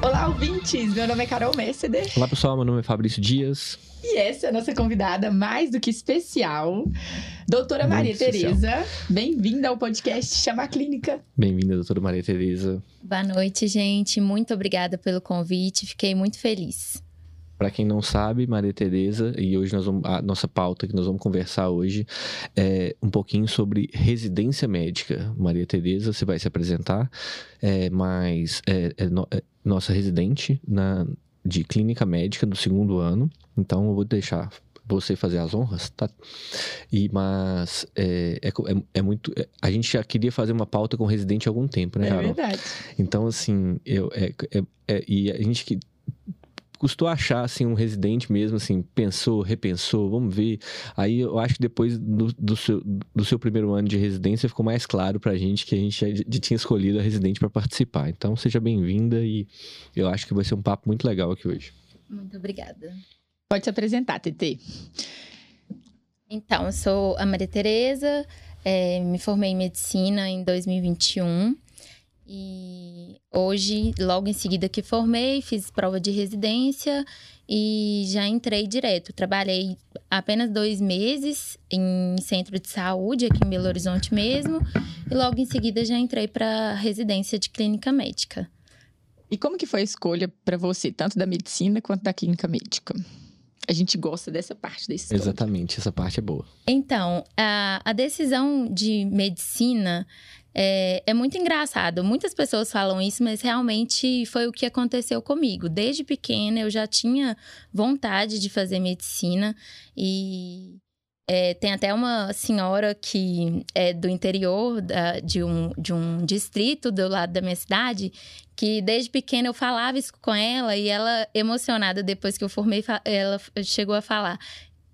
Olá, ouvintes! Meu nome é Carol Macedo. Olá, pessoal. Meu nome é Fabrício Dias. E essa é a nossa convidada mais do que especial, Dra Maria Teresa. Bem-vinda ao podcast Chama Clínica. Bem-vinda, Dra Maria Teresa. Boa noite, gente. Muito obrigada pelo convite. Fiquei muito feliz. Para quem não sabe, Maria Teresa, e hoje a nossa pauta que nós vamos conversar hoje é um pouquinho sobre residência médica. Maria Teresa, você vai se apresentar, mas é nossa residente de Clínica Médica do segundo ano. Então, eu vou deixar você fazer as honras, tá? A gente já queria fazer uma pauta com residente há algum tempo, né, Carol? É verdade. Então, assim, e a gente que... Custou achar, assim, um residente mesmo, assim, pensou, repensou, vamos ver. Aí eu acho que depois do seu primeiro ano de residência ficou mais claro pra gente que a gente já tinha escolhido a residente para participar. Então, seja bem-vinda e eu acho que vai ser um papo muito legal aqui hoje. Muito obrigada. Pode se apresentar, Tetê. Então, eu sou a Maria Teresa, me formei em Medicina em 2021. E hoje, logo em seguida que formei, fiz prova de residência e já entrei direto. Trabalhei apenas 2 meses em centro de saúde, aqui em Belo Horizonte mesmo. E logo em seguida já entrei para a residência de clínica médica. E como que foi a escolha para você, tanto da medicina quanto da clínica médica? A gente gosta dessa parte da história. Exatamente, essa parte é boa. Então, a decisão de medicina... É muito engraçado, muitas pessoas falam isso, mas realmente foi o que aconteceu comigo. Desde pequena eu já tinha vontade de fazer medicina e tem até uma senhora que é do interior de um distrito do lado da minha cidade, que desde pequena eu falava isso com ela e ela, emocionada, depois que eu formei, ela chegou a falar...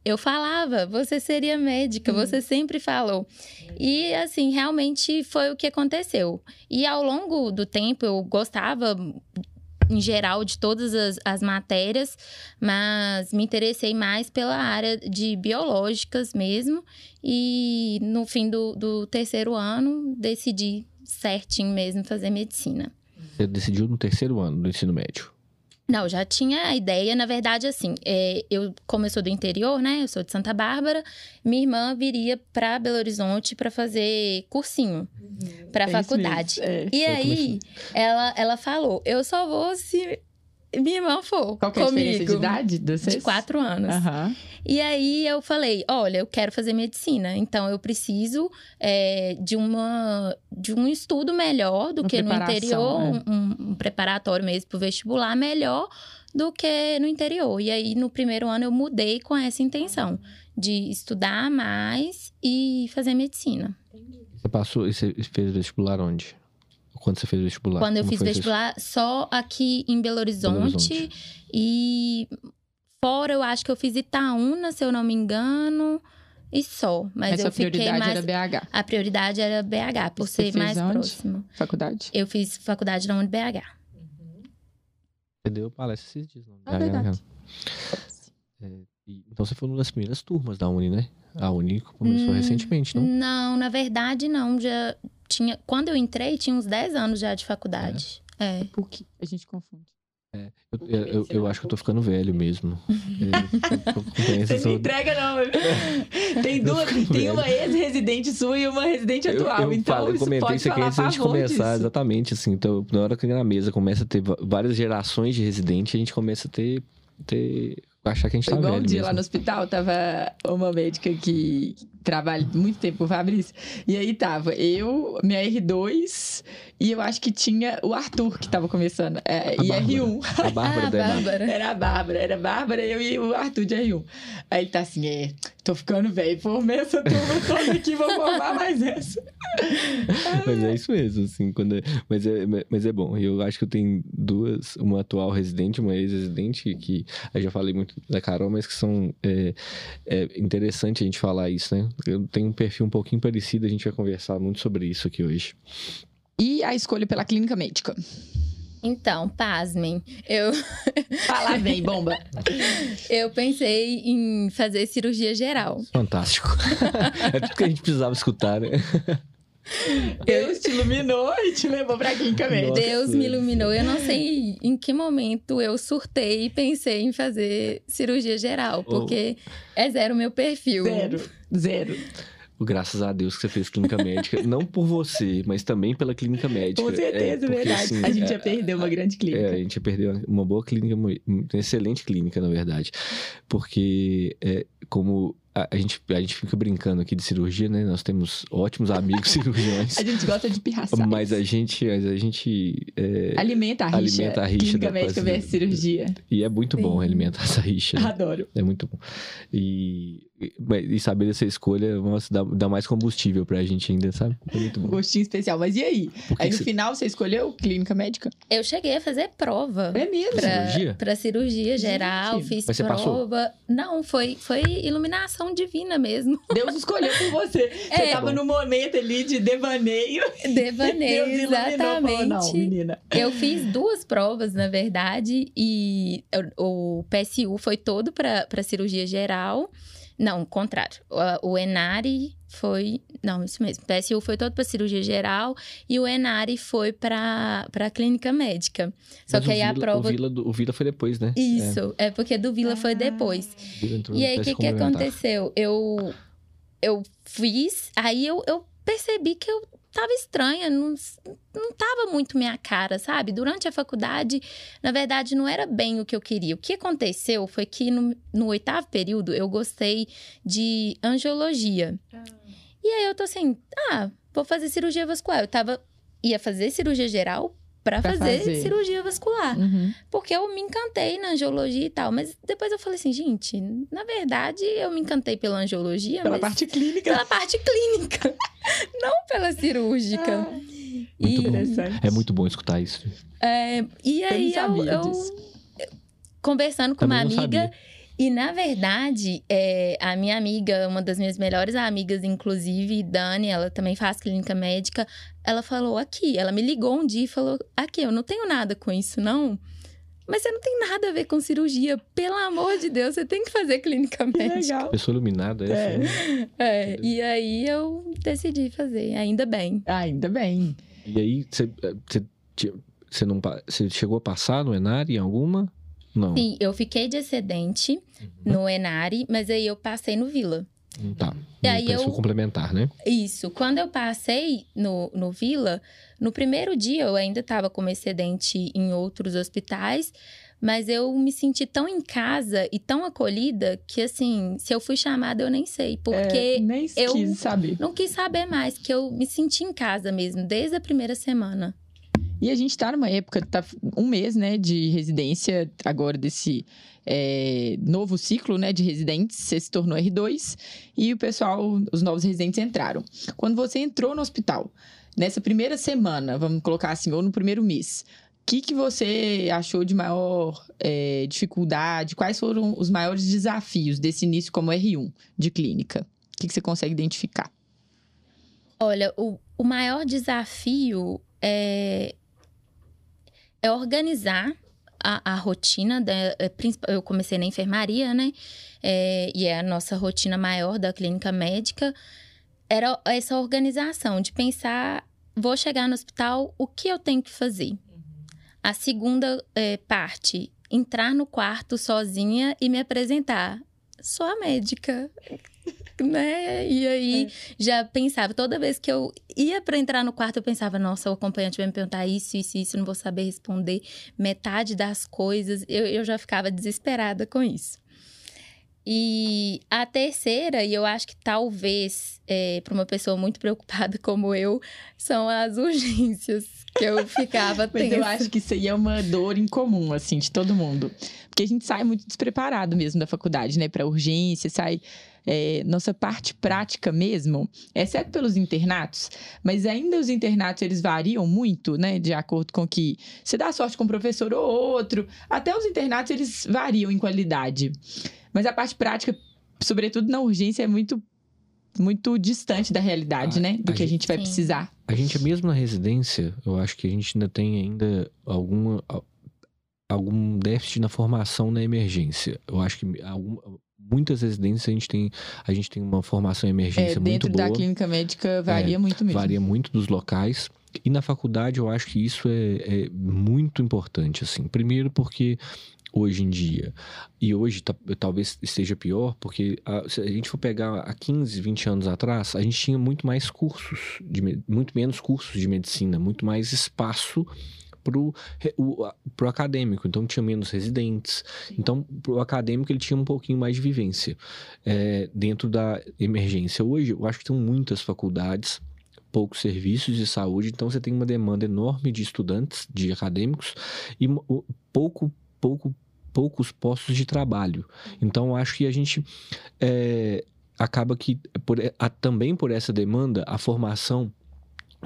Eu falava, você seria médica, você sempre falou. E, assim, realmente foi o que aconteceu. E ao longo do tempo, eu gostava, em geral, de todas as matérias, mas me interessei mais pela área de biológicas mesmo. E no fim do terceiro ano, decidi certinho mesmo fazer medicina. Você decidiu no terceiro ano do ensino médio? Não, já tinha a ideia, na verdade, assim, como eu sou do interior, né, eu sou de Santa Bárbara, minha irmã viria para Belo Horizonte para fazer cursinho, para faculdade. E aí, ela falou, eu só vou se minha irmã for comigo. Qual que é a diferença de idade? De 4 anos. Uhum. E aí, eu falei, olha, eu quero fazer medicina, então eu preciso de um estudo melhor do que no interior, um preparatório mesmo para o vestibular melhor do que no interior. E aí, no primeiro ano, eu mudei com essa intenção de estudar mais e fazer medicina. Você passou e você fez vestibular onde? Quando você fez vestibular? Quando eu fiz vestibular, só aqui em Belo Horizonte, e fora, eu acho que eu fiz Itaúna, se eu não me engano... E só, mas eu fiquei mais... A prioridade era BH? A prioridade era BH, por ser mais próximo. Faculdade? Eu fiz faculdade na UNI-BH. Uhum. Você deu palestra esses dias na UNI-BH. É verdade. Então, você foi uma das primeiras turmas da Uni, né? A Uni começou recentemente, não? Não, na verdade, não. Já tinha... Quando eu entrei, tinha uns 10 anos já de faculdade. É porque a gente confunde. Eu acho que eu tô ficando velho mesmo. Você não entrega, não. Tem uma ex-residente sua e uma residente atual. Eu comentei isso aqui antes da gente começar, exatamente. Assim, então, na hora que na mesa começa a ter várias gerações de residente, a gente começa a ter achar que a gente tá velho. Igual um dia lá no hospital, tava uma médica que trabalha muito tempo com o Fabrício. E aí tava eu, minha R2, e eu acho que tinha o Arthur que tava começando. E a R1. A Bárbara. Era a Bárbara, eu e o Arthur de R1. Aí ele tá assim, tô ficando velho, formei essa turma toda aqui, vou formar mais essa. Mas é isso mesmo, assim. Mas é bom. Eu acho que eu tenho duas, uma atual residente, uma ex-residente, que eu já falei muito da Carol, mas que são interessante a gente falar isso, né? Eu tenho um perfil um pouquinho parecido, a gente vai conversar muito sobre isso aqui hoje. E a escolha pela clínica médica? Então, pasmem. Eu... Fala bem, bomba. Eu pensei em fazer cirurgia geral. Fantástico. É tudo que a gente precisava escutar, né? Deus te iluminou e te levou pra Clínica Médica. Deus me iluminou. Eu não sei em que momento eu surtei e pensei em fazer cirurgia geral, porque é zero o meu perfil. Zero. Graças a Deus que você fez Clínica Médica. Não por você, mas também pela Clínica Médica. Com certeza, porque, verdade. Assim, a gente já perdeu uma grande clínica. A gente já perdeu uma boa clínica, uma excelente clínica, na verdade. Porque, como... A gente fica brincando aqui de cirurgia, né? Nós temos ótimos amigos cirurgiões. A gente gosta de pirraçar. Mas a gente alimenta a rixa. Clínica Médica versus cirurgia. E é muito bom alimentar essa rixa. Né? Adoro. É muito bom. E saber dessa escolha, nossa, dá mais combustível pra gente ainda, sabe? É muito bom. Um gostinho especial. Mas e aí? Final você escolheu Clínica Médica? Eu cheguei a fazer prova. É mesmo? Pra cirurgia geral, fiz mas prova. Você passou? Não, foi iluminação divina mesmo. Deus escolheu por você. Você tava no momento ali de devaneio. Deus exatamente. Falou, não, menina. Eu fiz duas provas, na verdade, e o PSU foi todo pra cirurgia geral. Não, contrário. O Enari foi... Não, isso mesmo. O PSU foi todo pra cirurgia geral e o Enari foi pra Clínica Médica. Só mas que aí Vila, a prova... O Vila foi depois, né? Isso. É porque do Vila foi depois. E aí, o que aconteceu? Eu fiz... Aí eu percebi que eu tava estranha. Não tava muito minha cara, sabe? Durante a faculdade, na verdade, não era bem o que eu queria. O que aconteceu foi que no 8º período, eu gostei de angiologia. E aí, eu tô assim, vou fazer cirurgia vascular. Ia fazer cirurgia geral pra fazer cirurgia vascular. Uhum. Porque eu me encantei na angiologia e tal. Mas depois eu falei assim, gente, na verdade, eu me encantei pela angiologia, pela parte clínica. Pela parte clínica. Não pela cirúrgica. É muito bom escutar isso. E aí, eu conversando com uma amiga... E, na verdade, a minha amiga, uma das minhas melhores amigas, inclusive, Dani, ela também faz Clínica Médica, ela falou aqui, ela me ligou um dia e falou, aqui, eu não tenho nada com isso, não. Mas você não tem nada a ver com cirurgia, pelo amor de Deus, você tem que fazer Clínica Médica. Legal. Pessoa iluminada, né? E aí, eu decidi fazer, ainda bem. Ainda bem. E aí, você chegou a passar no Enari em alguma... Não. Sim, eu fiquei de excedente no Enari, mas aí eu passei no Vila. Tá, e aí eu complementar, né? Isso, quando eu passei no Vila, no primeiro dia eu ainda estava como excedente em outros hospitais, mas eu me senti tão em casa e tão acolhida que, assim, se eu fui chamada, eu nem sei. Porque eu quis saber. Não quis saber mais, que eu me senti em casa mesmo, desde a primeira semana. E a gente tá numa época, tá um mês, né, de residência agora desse novo ciclo, né, de residentes. Você se tornou R2 e o pessoal, os novos residentes entraram. Quando você entrou no hospital, nessa primeira semana, vamos colocar assim, ou no primeiro mês, o que você achou de maior dificuldade? Quais foram os maiores desafios desse início como R1 de clínica? O que você consegue identificar? Olha, o maior desafio é organizar a rotina. Eu comecei na enfermaria, né? E é a nossa rotina maior da Clínica Médica. Era essa organização de pensar, vou chegar no hospital, o que eu tenho que fazer? A segunda parte, entrar no quarto sozinha e me apresentar. Sou a médica, né? E aí, já pensava, toda vez que eu ia pra entrar no quarto, eu pensava, nossa, o acompanhante vai me perguntar isso, não vou saber responder metade das coisas. Eu já ficava desesperada com isso. E a terceira, e eu acho que talvez, para uma pessoa muito preocupada como eu, são as urgências que eu ficava tensa. Mas eu acho que isso aí é uma dor incomum, assim, de todo mundo. Porque a gente sai muito despreparado mesmo da faculdade, né? Para urgência, sai... nossa parte prática mesmo, exceto pelos internatos, mas ainda os internatos, eles variam muito, né, de acordo com que você dá sorte com um professor ou outro, até os internatos, eles variam em qualidade, mas a parte prática, sobretudo na urgência, é muito muito distante da realidade, né? Do que a gente vai precisar. A gente, mesmo na residência, eu acho que a gente ainda tem ainda algum déficit na formação na emergência. Eu acho que muitas residências a gente tem uma formação em emergência muito boa. Dentro da clínica médica varia muito mesmo. Varia muito dos locais. E na faculdade eu acho que isso é muito importante, assim. Primeiro porque hoje em dia, e hoje talvez esteja pior, porque se a gente for pegar há 15, 20 anos atrás, a gente tinha muito mais cursos, muito menos cursos de medicina, muito mais espaço pro acadêmico. Então tinha menos residentes. Então pro acadêmico ele tinha um pouquinho mais de vivência dentro da emergência. Hoje eu acho que tem muitas faculdades, poucos serviços de saúde, então você tem uma demanda enorme de estudantes, de acadêmicos e poucos postos de trabalho. Então acho que a gente acaba que também por essa demanda a formação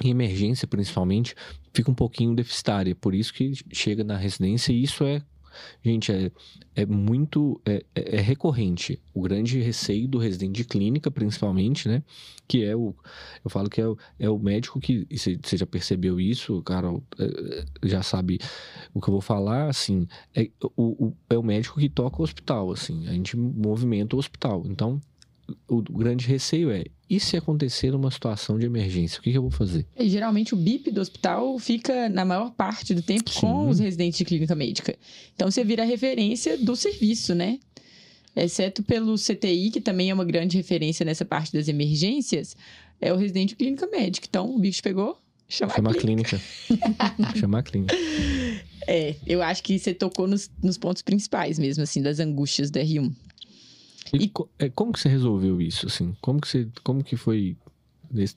em emergência principalmente fica um pouquinho deficitária, por isso que chega na residência e isso é muito recorrente. O grande receio do residente de clínica, principalmente, né? Que eu falo que é o médico que, você já percebeu isso, Carol, já sabe o que eu vou falar, assim, é o médico que toca o hospital, assim, a gente movimenta o hospital. Então, o grande receio e se acontecer uma situação de emergência, o que eu vou fazer? Geralmente o BIP do hospital fica na maior parte do tempo com os residentes de clínica médica. Então você vira a referência do serviço, né? Exceto pelo CTI, que também é uma grande referência nessa parte das emergências, é o residente de clínica médica. Então o bicho pegou, chama a clínica. Chama a clínica. Eu acho que você tocou nos pontos principais mesmo, assim, das angústias da R1. E como que você resolveu isso, assim? Como que foi,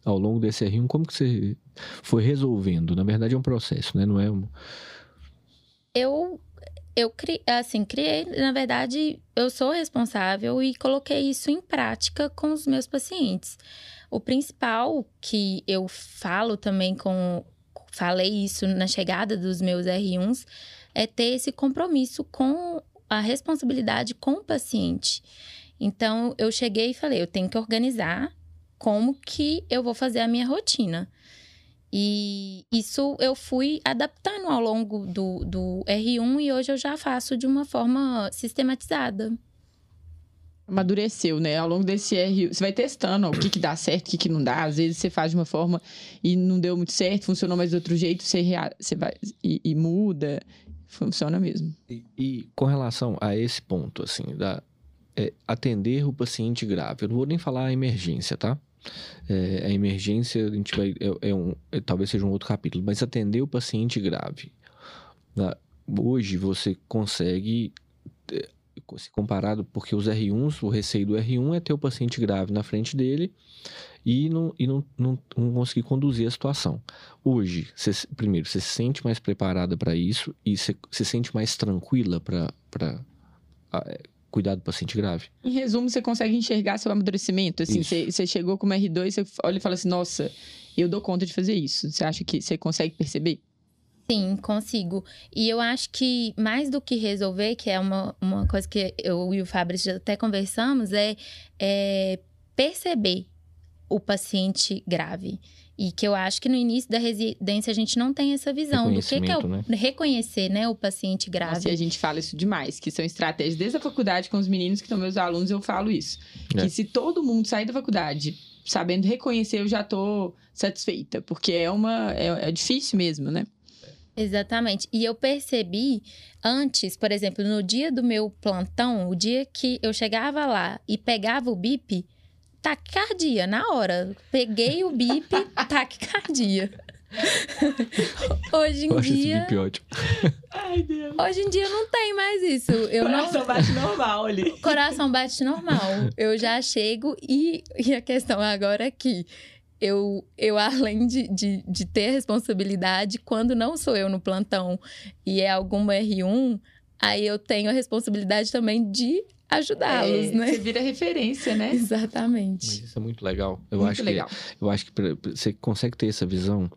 ao longo desse R1, como que você foi resolvendo? Na verdade, é um processo, né? Não é um... Eu criei, na verdade, eu sou responsável e coloquei isso em prática com os meus pacientes. O principal que eu falo também falei isso na chegada dos meus R1s, é ter esse compromisso com a responsabilidade com o paciente. Então, eu cheguei e falei, eu tenho que organizar como que eu vou fazer a minha rotina. E isso eu fui adaptando ao longo do R1 e hoje eu já faço de uma forma sistematizada. Amadureceu, né? Ao longo desse R1, você vai testando o que dá certo, o que não dá. Às vezes você faz de uma forma e não deu muito certo, funcionou mais de outro jeito, você vai e muda. Funciona mesmo. E com relação a esse ponto, assim, atender o paciente grave, eu não vou nem falar a emergência, tá? A emergência, a gente vai, talvez seja um outro capítulo, mas atender o paciente grave. Hoje você consegue, se comparado, porque os R1s, o receio do R1 é ter o paciente grave na frente dele e não conseguir conduzir a situação. Hoje, primeiro, você se sente mais preparada para isso e você se sente mais tranquila para cuidar do paciente grave? Em resumo, você consegue enxergar seu amadurecimento. Assim, você chegou com uma R2, você olha e fala assim, nossa, eu dou conta de fazer isso. Você acha que você consegue perceber? Sim, consigo. E eu acho que mais do que resolver, que é uma coisa que eu e o Fabrício já até conversamos, é perceber o paciente grave. E que eu acho que no início da residência a gente não tem essa visão do que é reconhecer, né, o paciente grave. Nossa, e a gente fala isso demais, que são estratégias desde a faculdade com os meninos que são meus alunos, eu falo isso. É. Que se todo mundo sair da faculdade sabendo reconhecer, eu já tô satisfeita, porque é difícil mesmo, né? Exatamente. E eu percebi antes, por exemplo, no dia do meu plantão, o dia que eu chegava lá e pegava o BIP, taquicardia, na hora. Peguei o BIP, taquicardia. Hoje em eu acho dia... esse BIP ótimo. Ai, Deus. Hoje em dia não tem mais isso. Coração bate normal ali. Coração bate normal. Eu já chego e a questão agora é que... Eu além de ter responsabilidade, quando não sou eu no plantão e é alguma R1, aí eu tenho a responsabilidade também de ajudá-los, né? Você vira referência, né? Exatamente. Mas isso é muito legal. Eu acho que você consegue ter essa visão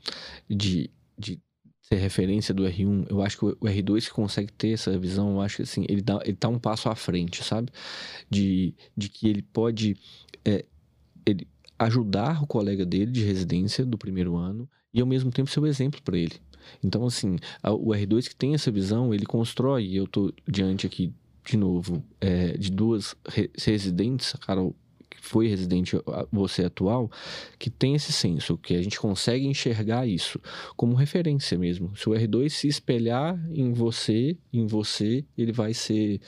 de ser referência do R1. Eu acho que o R2 que consegue ter essa visão, eu acho que assim, ele tá um passo à frente, sabe? De que ele pode... ajudar o colega dele de residência do primeiro ano e, ao mesmo tempo, ser o exemplo para ele. Então, assim, o R2 que tem essa visão, ele constrói, e eu estou diante aqui, de novo, de duas residentes, a Carol, que foi residente, você atual, que tem esse senso, que a gente consegue enxergar isso como referência mesmo. Se o R2 se espelhar em você, ele vai ser...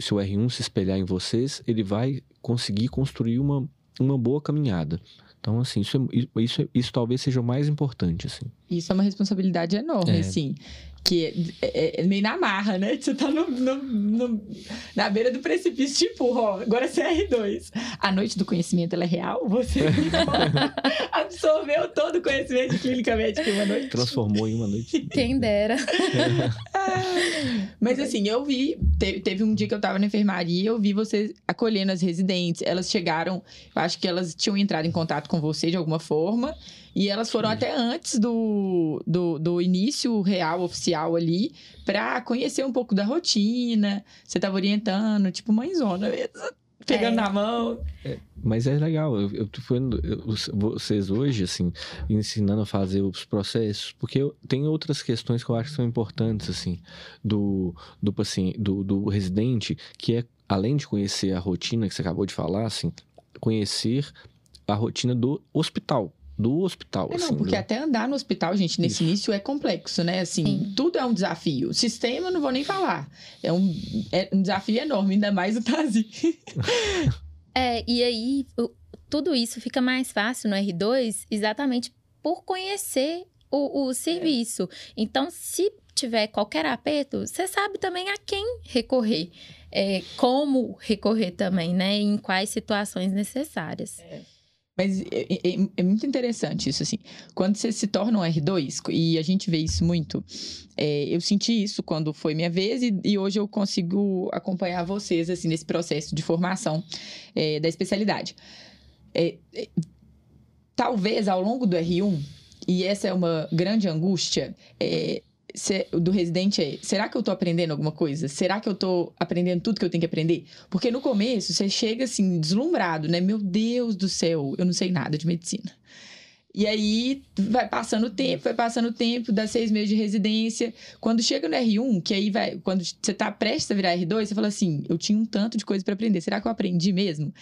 se o R1 se espelhar em vocês, ele vai conseguir construir uma boa caminhada. Então, assim, isso talvez seja o mais importante, assim. Isso é uma responsabilidade enorme, assim, que é meio na marra, né? Você tá na beira do precipício, tipo, ó, agora você é R2. A noite do conhecimento, ela é real? Você absorveu todo o conhecimento de clínica médica em uma noite? Transformou em uma noite. Quem dera. Mas assim, eu vi, teve um dia que eu tava na enfermaria e eu vi vocês acolhendo as residentes. Elas chegaram, eu acho que elas tinham entrado em contato com você de alguma forma. E elas foram até antes do início real, oficial ali, pra conhecer um pouco da rotina. Você tava orientando, tipo mãezona mesmo, pegando na mão. Mas é legal, vocês hoje, assim, ensinando a fazer os processos, porque tem outras questões que eu acho que são importantes, assim, do residente, que é, além de conhecer a rotina que você acabou de falar, assim, conhecer a rotina do hospital. Não, assim, porque até andar no hospital, gente, nesse início é complexo, né? Assim, tudo é um desafio. O sistema, não vou nem falar. É um desafio enorme, ainda mais o TASI. E aí, tudo isso fica mais fácil no R2 exatamente por conhecer o serviço. Então, se tiver qualquer aperto, você sabe também a quem recorrer. Como recorrer também, né? Em quais situações necessárias. Mas é muito interessante isso, assim. Quando você se torna um R2, e a gente vê isso muito, eu senti isso quando foi minha vez e hoje eu consigo acompanhar vocês, assim, nesse processo de formação da especialidade. Talvez, ao longo do R1, e essa é uma grande angústia, do residente será que eu tô aprendendo alguma coisa? Será que eu tô aprendendo tudo que eu tenho que aprender? Porque no começo, você chega assim, deslumbrado, né? Meu Deus do céu, eu não sei nada de medicina. E aí, vai passando o tempo, dá 6 meses de residência. Quando chega no R1, que aí quando você tá prestes a virar R2, você fala assim, eu tinha um tanto de coisa para aprender, será que eu aprendi mesmo?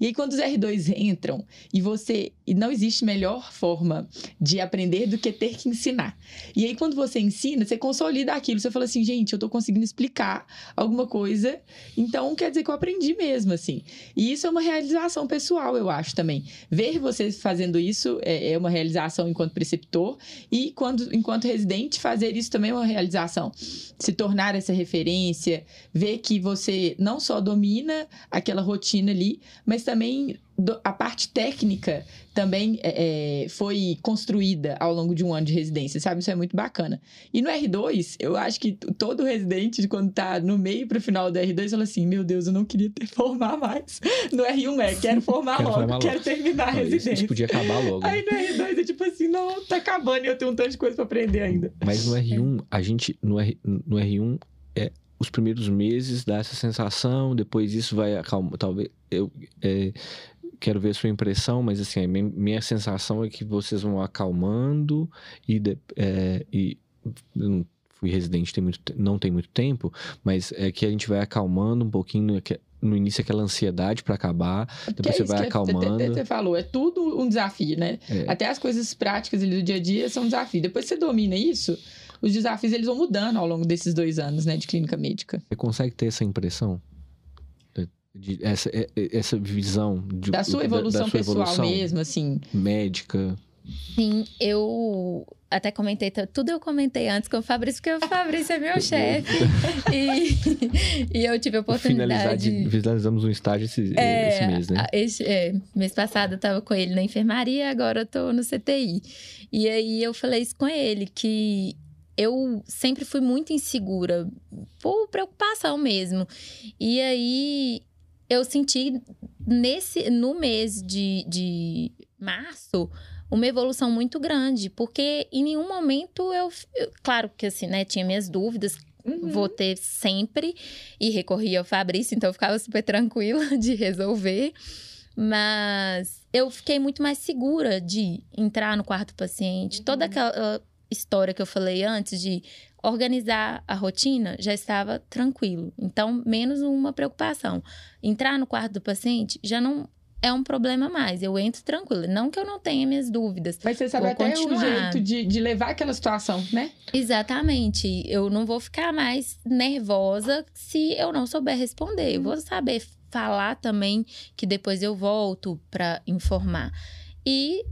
E aí, quando os R2 entram, e não existe melhor forma de aprender do que ter que ensinar. E aí, quando você ensina, você consolida aquilo, você fala assim, gente, eu tô conseguindo explicar alguma coisa, então quer dizer que eu aprendi mesmo, assim. E isso é uma realização pessoal, eu acho também. Ver vocês fazendo isso é uma realização enquanto preceptor e enquanto residente fazer isso também é uma realização, se tornar essa referência, ver que você não só domina aquela rotina ali, mas também a parte técnica também foi construída ao longo de um ano de residência, sabe? Isso é muito bacana. E no R2, eu acho que todo residente, quando tá no meio pro final do R2, fala assim, meu Deus, eu não queria formar mais. No R1 quero formar logo, quero terminar a residência. Isso podia acabar logo. Aí no R2 é tipo assim, não, tá acabando e eu tenho um tanto de coisa pra aprender ainda. Mas no R1, no R1 os primeiros meses dá essa sensação, depois isso vai acalmar, talvez... Quero ver a sua impressão, mas assim, minha sensação é que vocês vão acalmando e fui residente não tem muito tempo, mas é que a gente vai acalmando um pouquinho no início aquela ansiedade para acabar, depois você vai acalmando. Você falou, é tudo um desafio, né? Até as coisas práticas ali do dia a dia são um desafio. Depois você domina isso, os desafios eles vão mudando ao longo desses 2 anos, né, de clínica médica. Você consegue ter essa impressão? Essa visão da sua evolução pessoal mesmo, assim. Médica. Sim, eu até comentei, tudo eu comentei antes com o Fabrício, porque o Fabrício é meu chefe. E eu tive a oportunidade... Finalizamos um estágio esse mês, né? Mês passado eu tava com ele na enfermaria, agora eu tô no CTI. E aí eu falei isso com ele, que... Eu sempre fui muito insegura, por preocupação mesmo. E aí, eu senti no mês de março, uma evolução muito grande. Porque em nenhum momento eu claro que assim, né, tinha minhas dúvidas. Vou ter sempre. E recorria ao Fabrício, então eu ficava super tranquila de resolver. Mas eu fiquei muito mais segura de entrar no quarto do paciente. Uhum. Toda aquela história que eu falei antes de organizar a rotina já estava tranquilo. Então, menos uma preocupação. Entrar no quarto do paciente já não é um problema mais. Eu entro tranquila. Não que eu não tenha minhas dúvidas. Mas você sabe até o jeito de levar aquela situação, né? Exatamente. Eu não vou ficar mais nervosa se eu não souber responder. Eu vou saber falar também, que depois eu volto para informar. E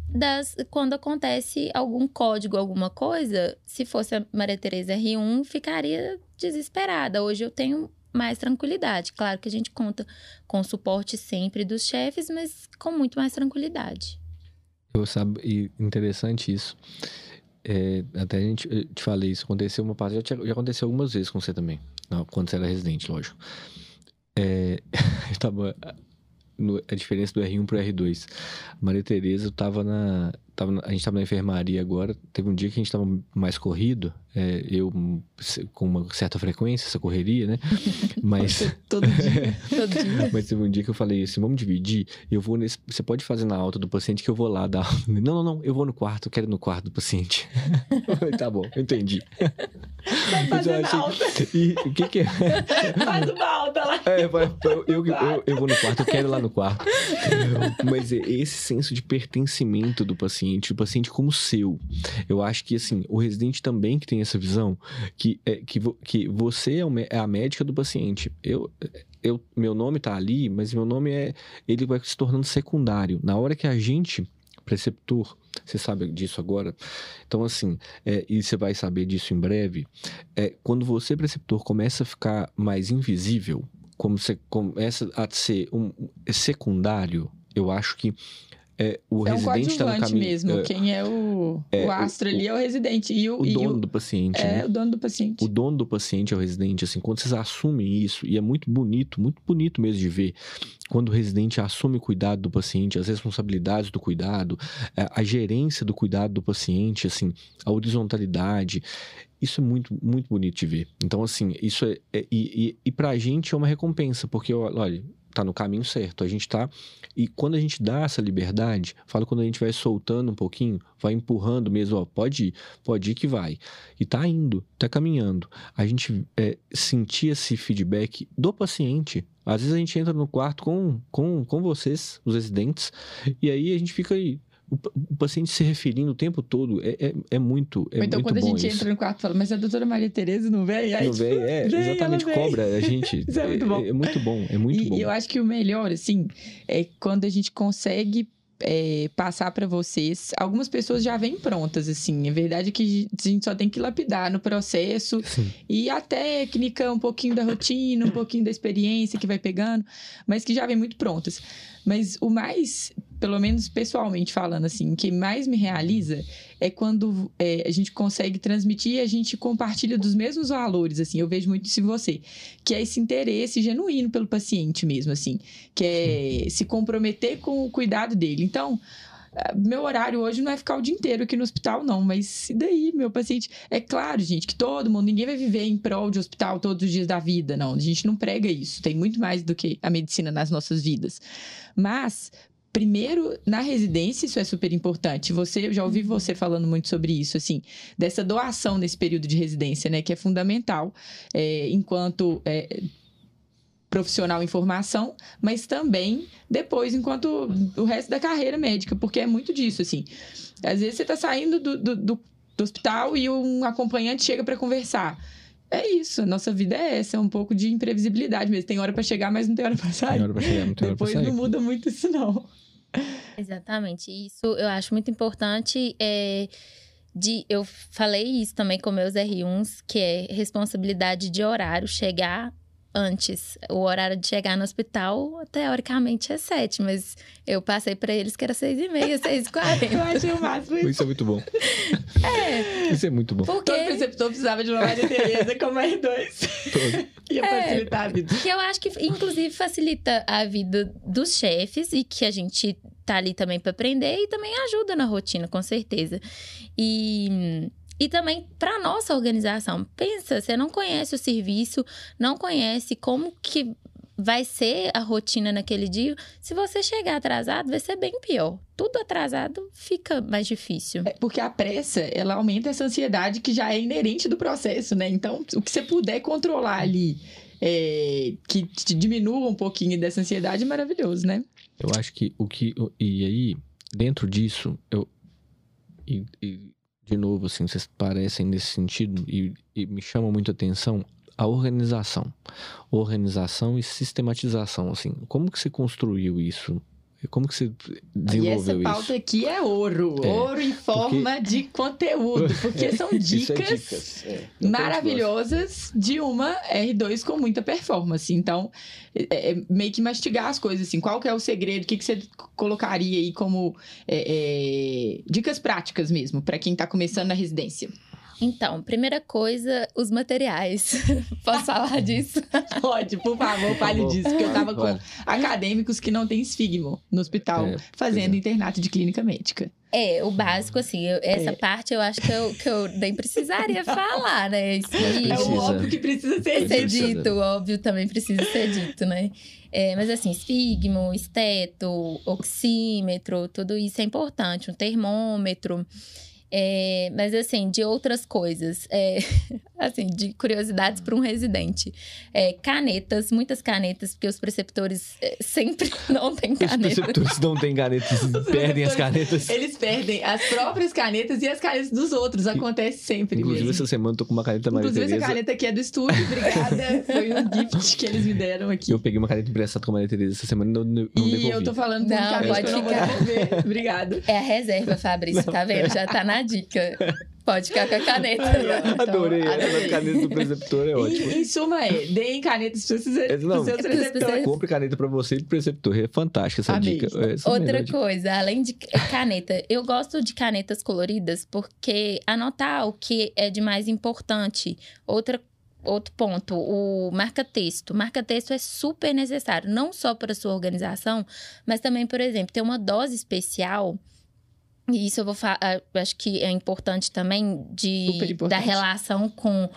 quando acontece algum código, alguma coisa, se fosse a Maria Teresa R1, ficaria desesperada. Hoje eu tenho mais tranquilidade. Claro que a gente conta com o suporte sempre dos chefes, mas com muito mais tranquilidade. E interessante isso. Até a gente, eu te falei, isso aconteceu uma parte, já aconteceu algumas vezes com você também, quando você era residente, lógico. Eu estava... A diferença do R1 pro R2. Maria Teresa a gente estava na enfermaria agora. Teve um dia que a gente estava mais corrido. Eu, com uma certa frequência, essa correria, né? Mas... Todo dia. Mas teve um dia que eu falei assim, vamos dividir. Você pode fazer na alta do paciente que eu vou lá dar alta. Não. Eu vou no quarto. Eu quero ir no quarto do paciente. Eu falei, tá bom, eu entendi. Vai fazer na alta. E o que é? Faz uma alta lá. Eu vou no quarto. Eu quero ir lá no quarto. Mas esse senso de pertencimento do paciente, o paciente como seu. Eu acho que, assim, o residente também que tem essa visão, que você é a médica do paciente. Meu nome tá ali, mas meu nome ele vai se tornando secundário. Na hora que a gente, preceptor, você sabe disso agora, então, assim, e você vai saber disso em breve, quando você, preceptor, começa a ficar mais invisível, como você começa a ser um secundário, eu acho que o residente está no caminho. Mesmo. Quem é o astro ali é o residente. E o dono do paciente. É, né? O dono do paciente. O dono do paciente é o residente. Assim, quando vocês assumem isso, e é muito bonito mesmo de ver, quando o residente assume o cuidado do paciente, as responsabilidades do cuidado, a gerência do cuidado do paciente, assim, a horizontalidade. Isso é muito, muito bonito de ver. Então, assim, isso e para a gente é uma recompensa, porque, olha, tá no caminho certo, a gente tá... E quando a gente dá essa liberdade, falo, quando a gente vai soltando um pouquinho, vai empurrando mesmo, ó, pode ir que vai. E tá indo, tá caminhando. A gente sentir esse feedback do paciente. Às vezes a gente entra no quarto com vocês, os residentes, e aí a gente fica aí, o paciente se referindo o tempo todo, muito bom. Então, quando a gente entra no quarto e fala, mas a doutora Maria Teresa não veio? Não veio, exatamente, cobra a gente. Isso é muito bom. É muito bom. E eu acho que o melhor, assim, é quando a gente consegue passar para vocês. Algumas pessoas já vêm prontas, assim. A verdade é que a gente só tem que lapidar no processo. Sim. E a técnica, um pouquinho da rotina, um pouquinho da experiência que vai pegando, mas que já vêm muito prontas. Mas o mais... Pelo menos pessoalmente falando, assim, o que mais me realiza é quando a gente consegue transmitir e a gente compartilha dos mesmos valores, assim. Eu vejo muito isso em você, que é esse interesse genuíno pelo paciente mesmo, assim, que é se comprometer com o cuidado dele. Então, meu horário hoje não é ficar o dia inteiro aqui no hospital, não, mas e daí, meu paciente? É claro, gente, que todo mundo, ninguém vai viver em prol de hospital todos os dias da vida, não. A gente não prega isso, tem muito mais do que a medicina nas nossas vidas. Mas... Primeiro, na residência, isso é super importante. Eu já ouvi você falando muito sobre isso, assim, dessa doação nesse período de residência, né? Que é fundamental, enquanto profissional em formação, mas também depois, enquanto o resto da carreira médica, porque é muito disso, assim. Às vezes você está saindo do hospital e um acompanhante chega para conversar. É isso, a nossa vida é essa, é um pouco de imprevisibilidade mesmo. Tem hora para chegar, mas não tem hora para sair. Depois não muda muito isso, não. Exatamente, isso eu acho muito importante. Eu falei isso também com meus R1s, que é responsabilidade de horário, chegar antes. O horário de chegar no hospital, teoricamente, é 7, mas eu passei para eles que era 6h30, 6h40. Eu achei o máximo. Isso é muito bom. Isso é muito bom. Porque... Todo preceptor precisava de uma Maria Teresa como R2. Todo. Ia facilitar a vida. Que eu acho que, inclusive, facilita a vida dos chefes e que a gente tá ali também para aprender e também ajuda na rotina, com certeza. E também para nossa organização. Pensa, você não conhece o serviço, não conhece como que vai ser a rotina naquele dia. Se você chegar atrasado, vai ser bem pior. Tudo atrasado fica mais difícil. É porque a pressa, ela aumenta essa ansiedade que já é inerente do processo, né? Então, o que você puder controlar ali, que te diminua um pouquinho dessa ansiedade, é maravilhoso, né? Eu acho que o que... E aí, dentro disso, eu... de novo, assim, vocês parecem nesse sentido e me chama muito a atenção a organização. Organização e sistematização, assim. Como que você construiu isso? Como que você desenvolveu isso? E essa pauta aqui é ouro. É, ouro em forma de conteúdo. Porque são dicas maravilhosas de uma R2 com muita performance. Então, meio que mastigar as coisas, assim. Qual que é o segredo? O que você colocaria aí como dicas práticas mesmo, para quem está começando na residência? Então, primeira coisa, os materiais. Posso falar disso? Pode, por favor, fale disso. Porque eu estava com acadêmicos que não têm esfigmo no hospital, fazendo internato de clínica médica. O básico, assim, essa parte eu acho que eu nem precisaria falar, né? Isso aí, é o óbvio que precisa ser dito. O óbvio também precisa ser dito, né? Mas assim, esfigmo, esteto, oxímetro, tudo isso é importante. Um termômetro... mas assim, de outras coisas, assim, de curiosidades para um residente, canetas, muitas canetas, porque os preceptores sempre não têm canetas. Os preceptores não têm canetas, perdem as canetas. Eles perdem as próprias canetas e as canetas dos outros, acontece sempre. Inclusive mesmo. Essa semana eu tô com uma caneta Maria Teresa. Inclusive essa caneta aqui é do estúdio, obrigada, foi um gift que eles me deram aqui. Eu peguei uma caneta emprestada com a Maria Teresa essa semana e não devolvi. E eu tô falando que eu não vou devolver, obrigado. É a reserva, Fabrício, tá vendo? Já tá na dica. Pode ficar com a caneta. Então, adorei. A caneta do preceptor é ótima. Em suma, deem canetas para os seus preceptores. Compre caneta para você e do preceptor. É fantástica essa dica. Outra coisa, além de caneta, eu gosto de canetas coloridas porque anotar o que é de mais importante. Outro ponto, o marca-texto. Marca-texto é super necessário, não só para sua organização, mas também, por exemplo, ter uma dose especial. E isso eu vou falar, acho que é importante também da relação com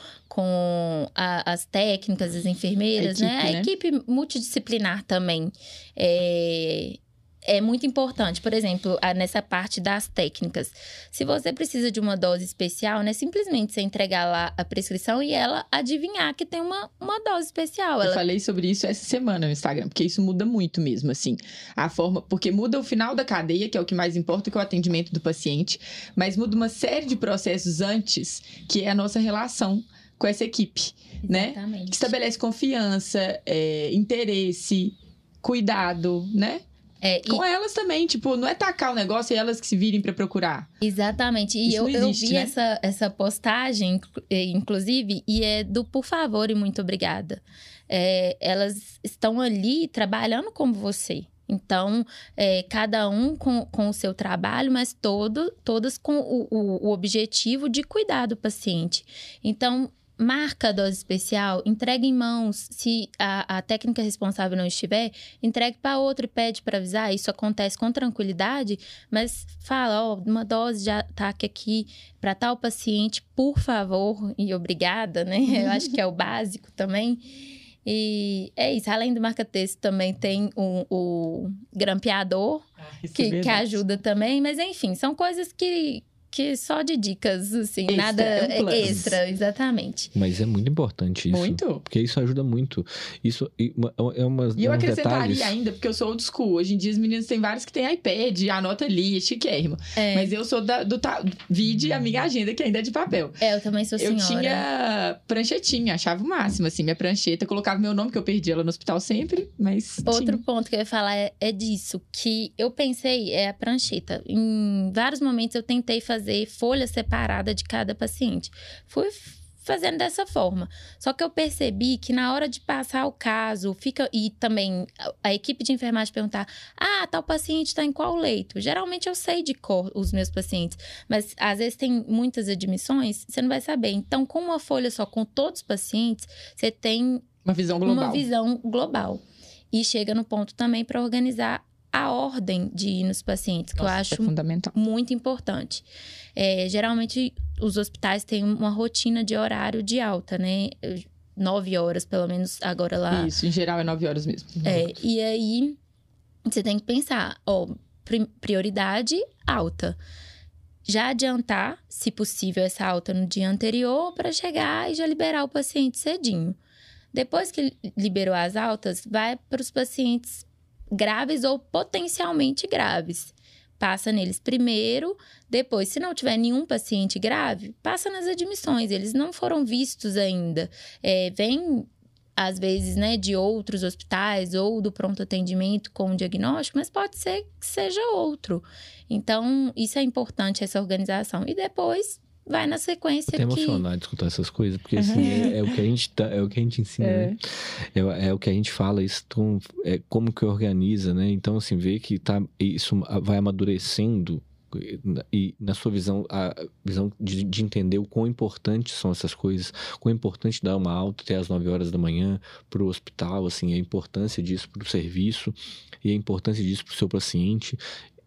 as técnicas, as enfermeiras, a equipe, né? A equipe multidisciplinar também é muito importante. Por exemplo, nessa parte das técnicas. Se você precisa de uma dose especial, né? Simplesmente você entregar lá a prescrição e ela adivinhar que tem uma dose especial. Eu falei sobre isso essa semana no Instagram, porque isso muda muito mesmo, assim. A forma... Porque muda o final da cadeia, que é o que mais importa, que é o atendimento do paciente. Mas muda uma série de processos antes, que é a nossa relação com essa equipe, exatamente, né? Que estabelece confiança, interesse, cuidado, né? Com elas também, tipo, não é tacar o negócio e elas que se virem pra procurar. Exatamente, e eu vi, né? essa postagem, inclusive, e é do por favor e muito obrigada. Elas estão ali trabalhando como você. Então, cada um com o seu trabalho, mas todas com o objetivo de cuidar do paciente. Então... Marca a dose especial, entregue em mãos. Se a técnica responsável não estiver, entregue para outra e pede para avisar. Isso acontece com tranquilidade, mas fala, uma dose de ataque aqui para tal paciente, por favor e obrigada, né? Eu acho que é o básico também. E é isso. Além do marca-texto, também tem o grampeador, que ajuda também. Mas, enfim, são coisas que só de dicas, assim, nada extra, exatamente. Mas é muito importante isso. Muito. Porque isso ajuda muito. Isso é uma... E eu acrescentaria ainda, porque eu sou old school. Hoje em dia, os meninos têm vários que têm iPad, anota ali, chiquérrimo. Mas eu sou a minha agenda, que ainda é de papel. Eu também sou senhora. Eu tinha pranchetinha, achava o máximo, assim, minha prancheta. Colocava meu nome, que eu perdi ela no hospital sempre, mas outro ponto que eu ia falar é disso, que eu pensei, a prancheta. Em vários momentos, eu tentei fazer folha separada de cada paciente. Fui fazendo dessa forma. Só que eu percebi que na hora de passar o caso, e também a equipe de enfermagem perguntar, tal paciente está em qual leito? Geralmente eu sei de cor os meus pacientes, mas às vezes tem muitas admissões, você não vai saber. Então, com uma folha só, com todos os pacientes, você tem uma visão global. E chega no ponto também para organizar a ordem de ir nos pacientes, que eu acho muito importante. Geralmente, os hospitais têm uma rotina de horário de alta, né? 9 horas, pelo menos agora lá. Isso, em geral é 9 horas mesmo. É, e aí você tem que pensar, ó, prioridade alta. Já adiantar, se possível, essa alta no dia anterior para chegar e já liberar o paciente cedinho. Depois que liberou as altas, vai para os pacientes graves ou potencialmente graves. Passa neles primeiro, depois, se não tiver nenhum paciente grave, passa nas admissões. Eles não foram vistos ainda. Vem, às vezes, né, de outros hospitais ou do pronto atendimento com o diagnóstico, mas pode ser que seja outro. Então, isso é importante, essa organização. E depois... vai na sequência que... Eu tô emocionado de escutar essas coisas, porque assim, é o que a gente ensina, né? É o que a gente fala, isso é como que organiza, né? Então, assim, ver que tá, isso vai amadurecendo e na sua visão, a visão de entender o quão importante são essas coisas, quão importante dar uma alta até as 9 horas da manhã para o hospital, assim, a importância disso para o serviço e a importância disso para o seu paciente.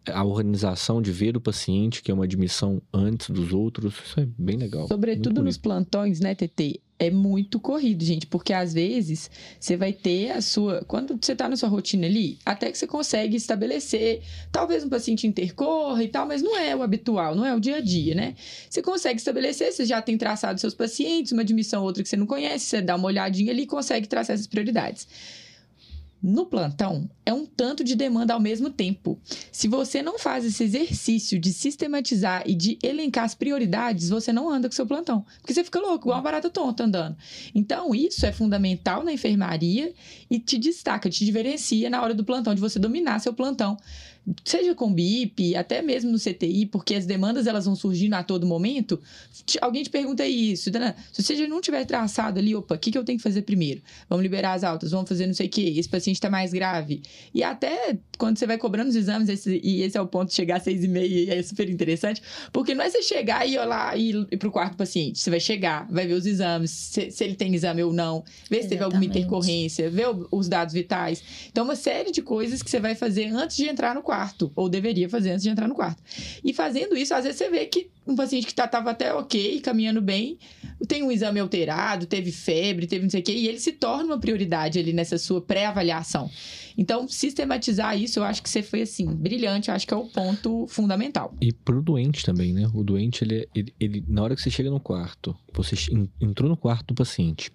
A organização de ver o paciente, que é uma admissão antes dos outros, isso é bem legal. Sobretudo nos plantões, né, TT? É muito corrido, gente, porque às vezes você vai ter a sua... Quando você tá na sua rotina ali, até que você consegue estabelecer, talvez um paciente intercorra e tal, mas não é o habitual, não é o dia a dia, né? Você consegue estabelecer, você já tem traçado seus pacientes, uma admissão outra que você não conhece, você dá uma olhadinha ali e consegue traçar essas prioridades. No plantão, é um tanto de demanda ao mesmo tempo. Se você não faz esse exercício de sistematizar e de elencar as prioridades, você não anda com seu plantão. Porque você fica louco, igual uma barata tonta andando. Então, isso é fundamental na enfermaria e te destaca, te diferencia na hora do plantão, de você dominar seu plantão. Seja com BIP, até mesmo no CTI, porque as demandas elas vão surgindo a todo momento. Alguém te pergunta isso, Dana, se você já não tiver traçado ali, opa, o que eu tenho que fazer primeiro? Vamos liberar as altas, vamos fazer não sei o quê, esse paciente está mais grave. E até quando você vai cobrando os exames, esse é o ponto de chegar às 6h30, e é super interessante, porque não é você chegar e olhar e ir para o quarto do paciente. Você vai chegar, vai ver os exames, se ele tem exame ou não, ver se teve alguma intercorrência, ver os dados vitais. Então, uma série de coisas que você vai fazer antes de entrar no quarto, ou deveria fazer antes de entrar no quarto. E fazendo isso, às vezes você vê que um paciente que estava até ok, caminhando bem, tem um exame alterado, teve febre, teve não sei o quê, e ele se torna uma prioridade ali nessa sua pré-avaliação. Então, sistematizar isso, eu acho que você foi, assim, brilhante, eu acho que é o ponto fundamental. E pro doente também, né? O doente, ele na hora que você chega no quarto, você entrou no quarto do paciente,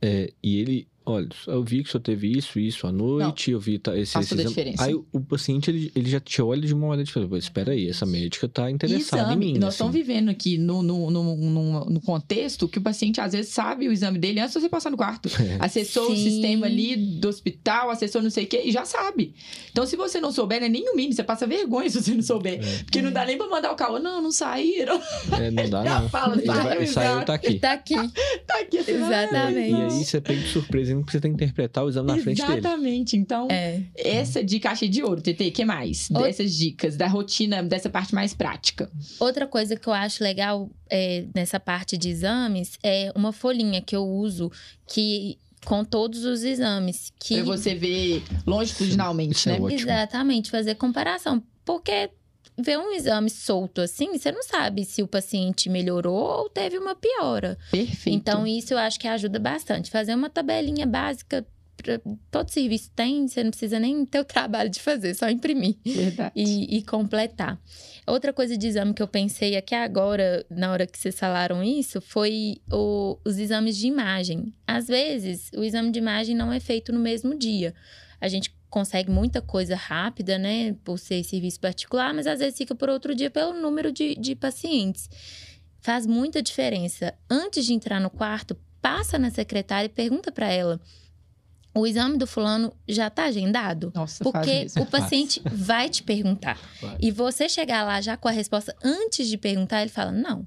e ele... Olha, eu vi que só teve isso à noite, não, eu vi esse exame. Aí o paciente, ele já te olha de uma maneira diferente. Espera aí, essa médica tá interessada exame, em mim. Nós estamos vivendo aqui no contexto que o paciente, às vezes, sabe o exame dele antes de você passar no quarto. Acessou o sistema ali do hospital, acessou não sei o quê, e já sabe. Então, se você não souber, não é nem o mínimo. Você passa vergonha se você não souber. Porque não dá nem pra mandar o caô. Não saíram. Não dá, não. Fala, saiu, tá aqui. Tá aqui. Exatamente. E aí, você pega de surpresa. Porque você tem que interpretar o exame na frente dele. Exatamente. Então, essa dica achei de ouro, TT. O que mais? Dessas dicas, da rotina, dessa parte mais prática. Outra coisa que eu acho legal nessa parte de exames é uma folhinha que eu uso que... com todos os exames. Que você vê longitudinalmente, né? É exatamente, fazer comparação. Porque... ver um exame solto assim, você não sabe se o paciente melhorou ou teve uma piora. Perfeito. Então, isso eu acho que ajuda bastante. Fazer uma tabelinha básica, todo serviço tem, você não precisa nem ter o trabalho de fazer, só imprimir. Verdade. E completar. Outra coisa de exame que eu pensei aqui agora, na hora que vocês falaram isso, foi os exames de imagem. Às vezes, o exame de imagem não é feito no mesmo dia. A gente consegue muita coisa rápida, né? Por ser serviço particular, mas às vezes fica por outro dia pelo número de pacientes. Faz muita diferença. Antes de entrar no quarto, passa na secretária e pergunta para ela: o exame do fulano já tá agendado? Nossa, porque o paciente vai te perguntar. E você chegar lá já com a resposta antes de perguntar, ele fala: não.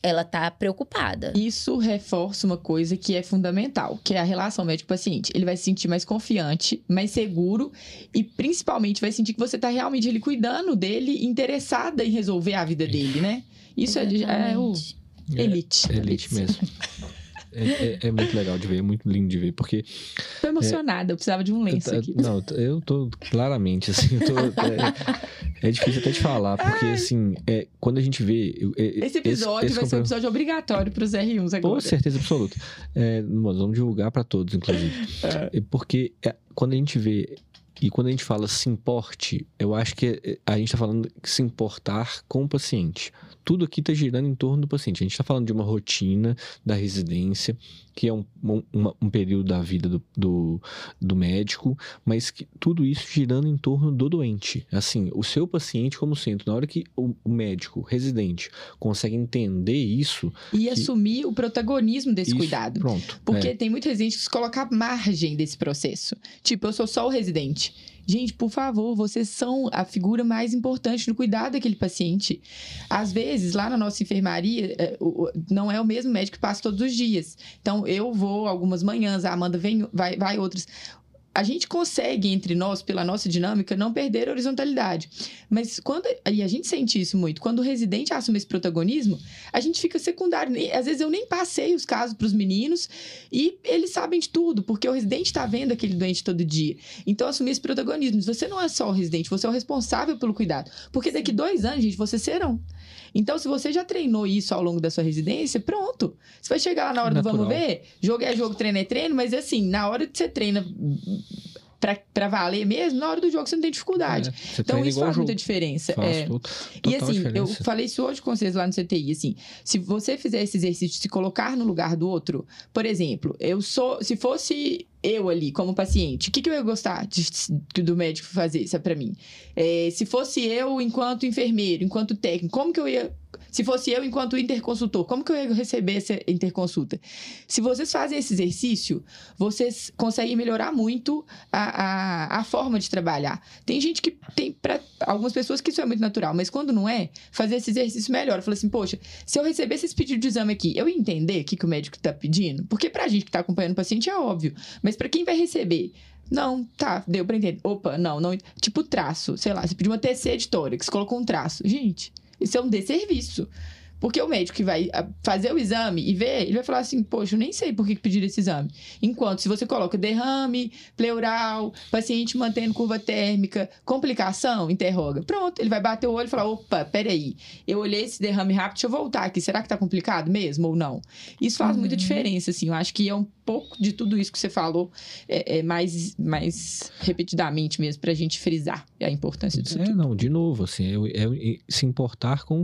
Ela tá preocupada. Isso reforça uma coisa que é fundamental, que é a relação médico-paciente. Ele vai se sentir mais confiante, mais seguro e, principalmente, vai sentir que você tá realmente ele cuidando dele, interessada em resolver a vida dele, né? Isso é elite. Elite mesmo. É muito legal de ver, é muito lindo de ver, porque... Tô emocionada, eu precisava de um lenço aqui. Não, eu tô claramente, assim, é difícil até de falar, porque, assim, quando a gente vê... Esse episódio vai ser um episódio obrigatório pros R1s agora. Com certeza absoluta. Nós vamos divulgar pra todos, inclusive. Porque quando a gente vê... E quando a gente fala se importe, eu acho que a gente está falando de se importar com o paciente. Tudo aqui está girando em torno do paciente. A gente está falando de uma rotina da residência, que é um período da vida do médico, mas que tudo isso girando em torno do doente. Assim, o seu paciente como centro. Na hora que o médico, residente, consegue entender isso... E assumir o protagonismo desse cuidado. Pronto. Porque tem muita residente que se coloca à margem desse processo. Tipo, eu sou só o residente. Gente, por favor, vocês são a figura mais importante no cuidado daquele paciente. Às vezes, lá na nossa enfermaria, não é o mesmo médico que passa todos os dias. Então, eu vou algumas manhãs, a Amanda vem, vai outras. A gente consegue, entre nós, pela nossa dinâmica, não perder a horizontalidade. Mas e a gente sente isso muito. Quando o residente assume esse protagonismo, a gente fica secundário. Às vezes eu nem passei os casos para os meninos e eles sabem de tudo, porque o residente está vendo aquele doente todo dia. Então, assumir esse protagonismo. Você não é só o residente, você é o responsável pelo cuidado. Porque daqui 2 anos, gente, vocês serão. Então, se você já treinou isso ao longo da sua residência, pronto. Você vai chegar lá na hora do vamos ver, jogo é jogo, treino é treino, mas assim, na hora que você treina pra valer mesmo, na hora do jogo você não tem dificuldade. Então, isso faz muita diferença. E assim, diferença. Eu falei isso hoje com vocês lá no CTI, assim, se você fizer esse exercício de se colocar no lugar do outro, por exemplo, se fosse... eu ali, como paciente, o que eu ia gostar do médico fazer, isso é pra mim? Se fosse eu enquanto enfermeiro, enquanto técnico, como que eu ia... Se fosse eu enquanto interconsultor, como que eu ia receber essa interconsulta? Se vocês fazem esse exercício, vocês conseguem melhorar muito a forma de trabalhar. Tem gente que tem, para algumas pessoas, que isso é muito natural, mas quando não é, fazer esse exercício melhor. Fala assim, poxa, se eu recebesse esse pedido de exame aqui, eu ia entender o que o médico tá pedindo? Porque pra gente que tá acompanhando o paciente é óbvio, mas pra quem vai receber... Não, tá, deu pra entender. Opa, não. Tipo traço, sei lá, você pediu uma TC de tórax, colocou um traço. Gente, isso é um desserviço. Porque o médico que vai fazer o exame e ver, ele vai falar assim, poxa, eu nem sei por que pediram esse exame. Enquanto se você coloca derrame, pleural, paciente mantendo curva térmica, complicação, interroga. Pronto, ele vai bater o olho e falar, opa, peraí, eu olhei esse derrame rápido, deixa eu voltar aqui, será que tá complicado mesmo ou não? Isso faz muita diferença, assim, eu acho que é um pouco de tudo isso que você falou, mais repetidamente mesmo, pra gente frisar a importância disso tudo. Não, de novo, assim, se importar com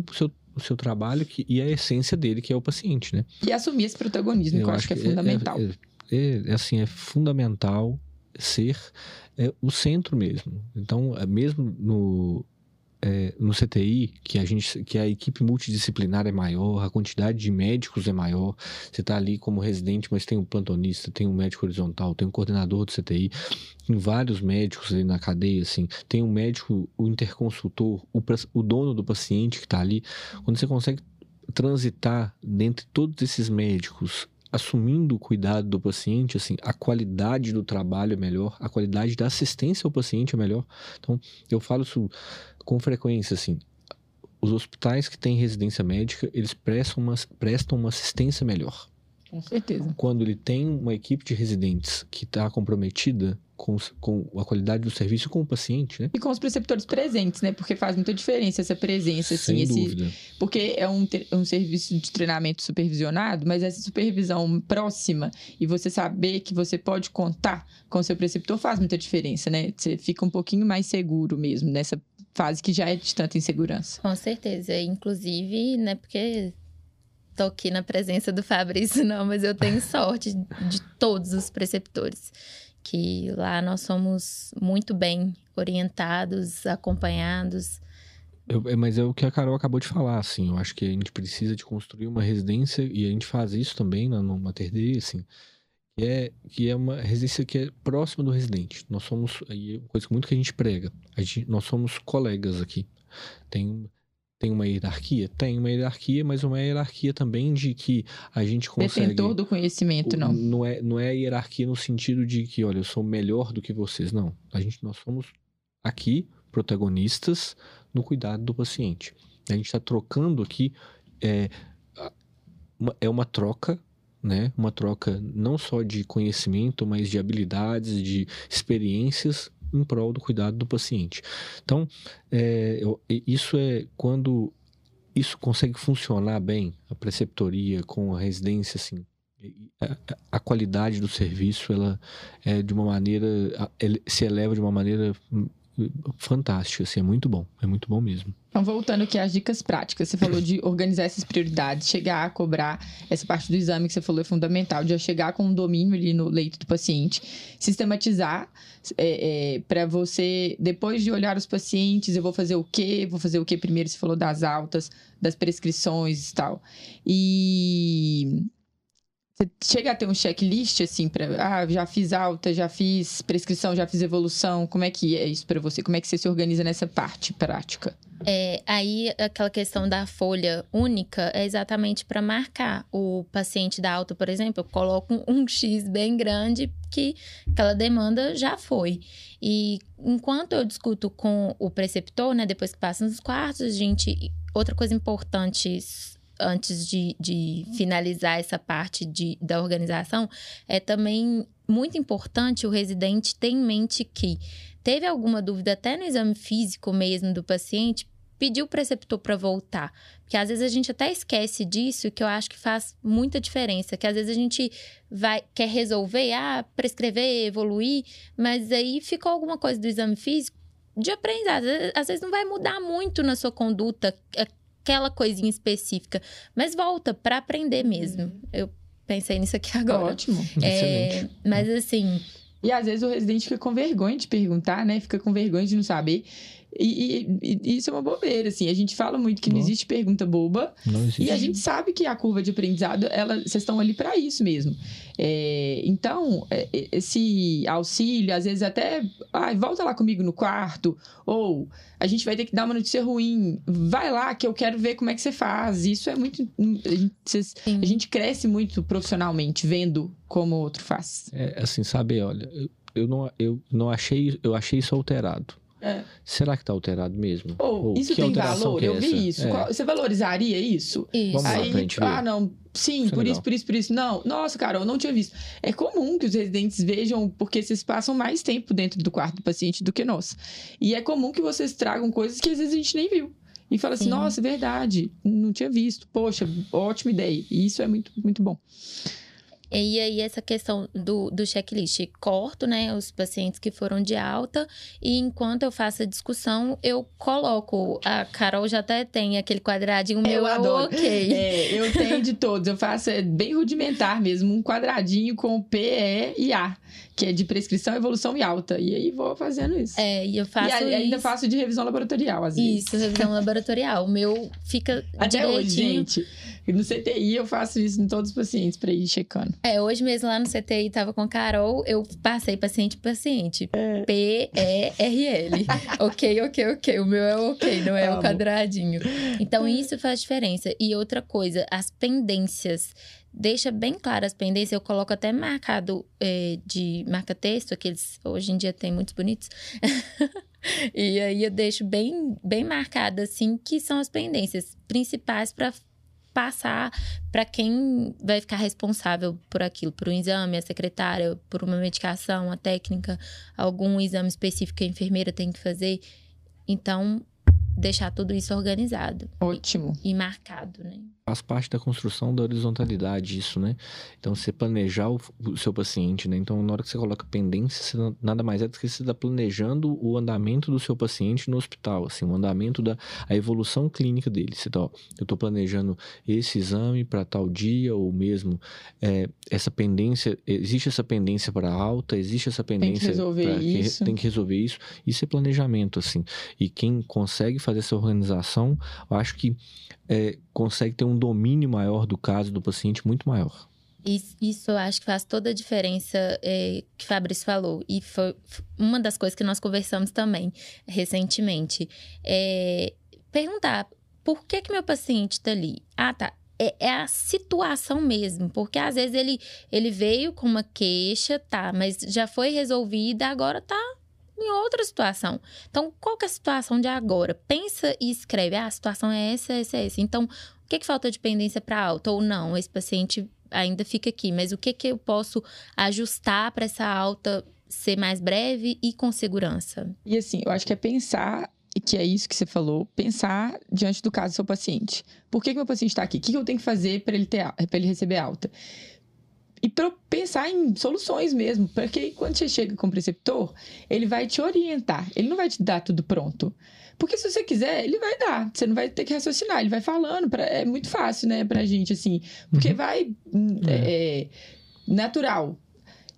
o seu trabalho e a essência dele, que é o paciente, né? E assumir esse protagonismo, que eu acho que é fundamental. Assim, é fundamental ser o centro mesmo. Então, mesmo no CTI, que a equipe multidisciplinar é maior, a quantidade de médicos é maior, você está ali como residente, mas tem um plantonista, tem um médico horizontal, tem um coordenador do CTI, tem vários médicos ali na cadeia, assim, tem um médico, o interconsultor, o dono do paciente que está ali. Quando você consegue transitar dentre todos esses médicos, assumindo o cuidado do paciente, assim, a qualidade do trabalho é melhor, a qualidade da assistência ao paciente é melhor. Então, eu falo isso com frequência, assim, os hospitais que têm residência médica, eles prestam uma assistência melhor. Com certeza. Quando ele tem uma equipe de residentes que está comprometida com a qualidade do serviço, com o paciente, né? E com os preceptores presentes, né? Porque faz muita diferença essa presença, assim. Sem dúvida. Porque é um serviço de treinamento supervisionado, mas essa supervisão próxima e você saber que você pode contar com o seu preceptor faz muita diferença, né? Você fica um pouquinho mais seguro mesmo nessa fase que já é de tanta insegurança. Com certeza. Inclusive, né? Porque... tô aqui na presença do Fabrício, não, mas eu tenho sorte de todos os preceptores, que lá nós somos muito bem orientados, acompanhados. Mas é o que a Carol acabou de falar, assim, eu acho que a gente precisa de construir uma residência, e a gente faz isso também no Mater Dei, assim, que é uma residência que é próxima do residente. Nós somos, aí é uma coisa muito que a gente prega, nós somos colegas aqui, Tem uma hierarquia? Tem uma hierarquia, mas uma hierarquia também de que a gente consegue... Detentor do conhecimento, não. Não é hierarquia no sentido de que, olha, eu sou melhor do que vocês, não. Nós somos aqui protagonistas no cuidado do paciente. A gente está trocando aqui, é uma troca né? Uma troca não só de conhecimento, mas de habilidades, de experiências em prol do cuidado do paciente. Então, isso é quando isso consegue funcionar bem, a preceptoria com a residência, assim, a qualidade do serviço, ela é de uma maneira, se eleva de uma maneira fantástica, assim, é muito bom mesmo. Então, voltando aqui às dicas práticas, você falou de organizar essas prioridades, chegar a cobrar, essa parte do exame que você falou é fundamental, de já chegar com um domínio ali no leito do paciente, sistematizar para você, depois de olhar os pacientes, eu vou fazer o quê primeiro, você falou das altas, das prescrições e tal, e... Você chega a ter um checklist, assim, para... Ah, já fiz alta, já fiz prescrição, já fiz evolução. Como é que é isso para você? Como é que você se organiza nessa parte prática? Aí, aquela questão da folha única é exatamente para marcar. O paciente da alta, por exemplo, eu coloco um X bem grande que aquela demanda já foi. E enquanto eu discuto com o preceptor, né, depois que passa nos quartos, gente... Outra coisa importante... Antes de finalizar essa parte da organização, é também muito importante o residente ter em mente que teve alguma dúvida até no exame físico mesmo do paciente, pedir o preceptor para voltar. Porque às vezes a gente até esquece disso, que eu acho que faz muita diferença. Que às vezes a gente quer resolver, prescrever, evoluir, mas aí ficou alguma coisa do exame físico de aprendizado. Às vezes não vai mudar muito na sua conduta, aquela coisinha específica, mas volta para aprender mesmo. Eu pensei nisso aqui agora. Ótimo. Excelente. Mas assim... E às vezes o residente fica com vergonha de perguntar, né? Fica com vergonha de não saber. E isso é uma bobeira, assim. A gente fala muito que não existe pergunta boba. Não existe. E a gente sabe que a curva de aprendizado, vocês estão ali para isso mesmo. Então, esse auxílio, às vezes até... volta lá comigo no quarto. Ou a gente vai ter que dar uma notícia ruim. Vai lá que eu quero ver como é que você faz. Isso é muito... A gente cresce muito profissionalmente vendo como o outro faz. Olha, eu achei isso alterado. Será que está alterado mesmo? Ou isso tem valor? Eu vi isso. Você valorizaria isso? Vamos lá, pra gente ver. Não. Sim, por isso. Não, nossa, Carol, eu não tinha visto. É comum que os residentes vejam, porque vocês passam mais tempo dentro do quarto do paciente do que nós. E é comum que vocês tragam coisas que às vezes a gente nem viu. E fala assim, nossa, verdade, não tinha visto. Poxa, ótima ideia. E isso é muito, muito bom. E aí, essa questão do checklist, corto, né, os pacientes que foram de alta e enquanto eu faço a discussão, eu coloco, a Carol já até tem aquele quadradinho, eu adoro. Ok. Eu tenho de todos, eu faço bem rudimentar mesmo, um quadradinho com PE e A, que é de prescrição, evolução e alta, e aí vou fazendo isso. E eu faço e ainda faço de revisão laboratorial, às vezes. Isso, revisão laboratorial, o meu fica até direitinho. Hoje, gente. No CTI eu faço isso em todos os pacientes para ir checando. Hoje mesmo lá no CTI tava com a Carol, eu passei paciente por paciente. PERL. Ok. O meu é ok, não é o quadradinho. Então isso faz diferença. E outra coisa, as pendências. Deixa bem claras as pendências, eu coloco até marcado de marca-texto, aqueles hoje em dia tem muitos bonitos. E aí eu deixo bem, bem marcado assim que são as pendências principais para passar para quem vai ficar responsável por aquilo, por um exame, a secretária, por uma medicação, a técnica, algum exame específico que a enfermeira tem que fazer. Então, deixar tudo isso organizado. Ótimo. E marcado, né? Faz parte da construção da horizontalidade isso, né? Então, você planejar o seu paciente, né? Então, na hora que você coloca pendência, você nada mais é do que você está planejando o andamento do seu paciente no hospital, assim, o andamento a evolução clínica dele. Você tá, eu estou planejando esse exame para tal dia, ou mesmo essa pendência, existe essa pendência para alta, existe essa pendência... Tem que resolver isso. Tem que resolver isso. Isso é planejamento, assim. E quem consegue fazer essa organização, eu acho que consegue ter um domínio maior do caso do paciente, muito maior. Isso eu acho que faz toda a diferença que o Fabrício falou. E foi uma das coisas que nós conversamos também recentemente. Perguntar, por que meu paciente está ali? Tá. É a situação mesmo, porque às vezes ele veio com uma queixa, tá, mas já foi resolvida, agora tá em outra situação. Então, qual que é a situação de agora? Pensa e escreve. A situação é essa, essa, essa. Então, o que falta de pendência para alta? Ou não, esse paciente ainda fica aqui, mas o que que eu posso ajustar para essa alta ser mais breve e com segurança? E assim, eu acho que é pensar, e que é isso que você falou, pensar diante do caso do seu paciente. Por que que meu paciente está aqui? O que que eu tenho que fazer para ele receber alta? E para pensar em soluções mesmo, porque quando você chega com o preceptor, ele vai te orientar, ele não vai te dar tudo pronto. Porque se você quiser, ele vai dar, você não vai ter que raciocinar, ele vai falando, é muito fácil, né, pra gente, assim, porque vai natural.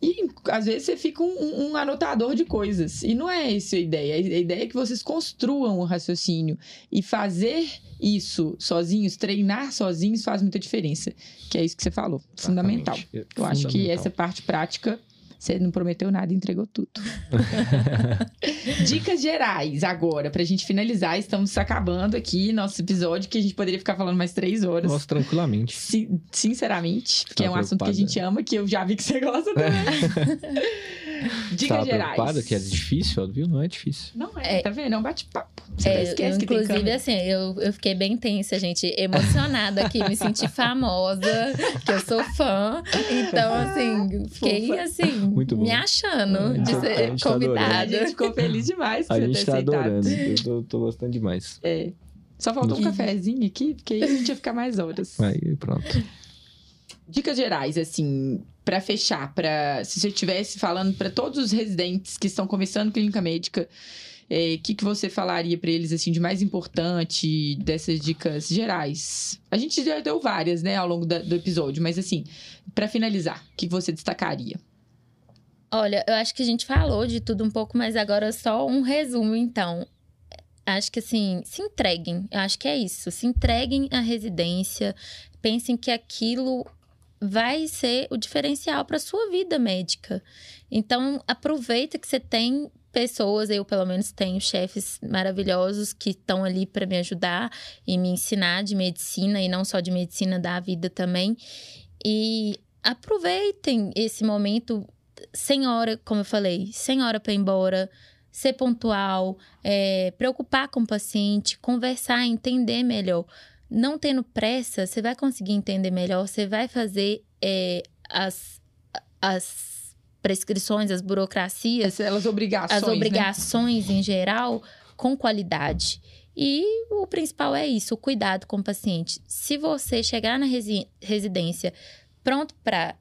E, às vezes, você fica um anotador de coisas. E não é essa a ideia. A ideia é que vocês construam o raciocínio. E fazer isso sozinhos, treinar sozinhos, faz muita diferença. Que é isso que você falou. Fundamental. Eu acho que essa parte prática, você não prometeu nada, entregou tudo. Dicas gerais agora, pra gente finalizar. Estamos acabando aqui nosso episódio, que a gente poderia ficar falando mais 3 horas. Nossa, tranquilamente. Sinceramente, porque é um assunto que a gente ama, que eu já vi que você gosta também. Dicas gerais. Preocupada que é difícil, viu? Não é difícil. Não é, tá vendo? É um bate-papo. Você esquece que tem câmera. Inclusive, assim, eu fiquei bem tensa, gente. Emocionada aqui, me senti famosa, que eu sou fã. Então, assim, fiquei assim... Muito bom. Me achando de ser convidada. Tá, a gente ficou feliz demais por você ter aceitado. A gente tá adorando, eu tô gostando demais. É. Só faltou um cafezinho aqui, porque aí a gente ia ficar mais horas. Aí, pronto. Dicas gerais, assim, pra fechar, se você estivesse falando pra todos os residentes que estão começando clínica médica, que você falaria pra eles, assim, de mais importante dessas dicas gerais? A gente já deu várias, né, ao longo do episódio, mas, assim, pra finalizar, o que você destacaria? Olha, eu acho que a gente falou de tudo um pouco, mas agora só um resumo, então. Acho que, assim, se entreguem. Eu acho que é isso. Se entreguem à residência. Pensem que aquilo vai ser o diferencial para a sua vida médica. Então, aproveita que você tem pessoas, eu pelo menos tenho chefes maravilhosos que estão ali para me ajudar e me ensinar de medicina, e não só de medicina, da vida também. E aproveitem esse momento... Sem hora, como eu falei, sem hora para ir embora, ser pontual, preocupar com o paciente, conversar, entender melhor. Não tendo pressa, você vai conseguir entender melhor, você vai fazer as prescrições, as burocracias, as obrigações, né? Em geral, com qualidade. E o principal é isso, o cuidado com o paciente. Se você chegar na residência pronto para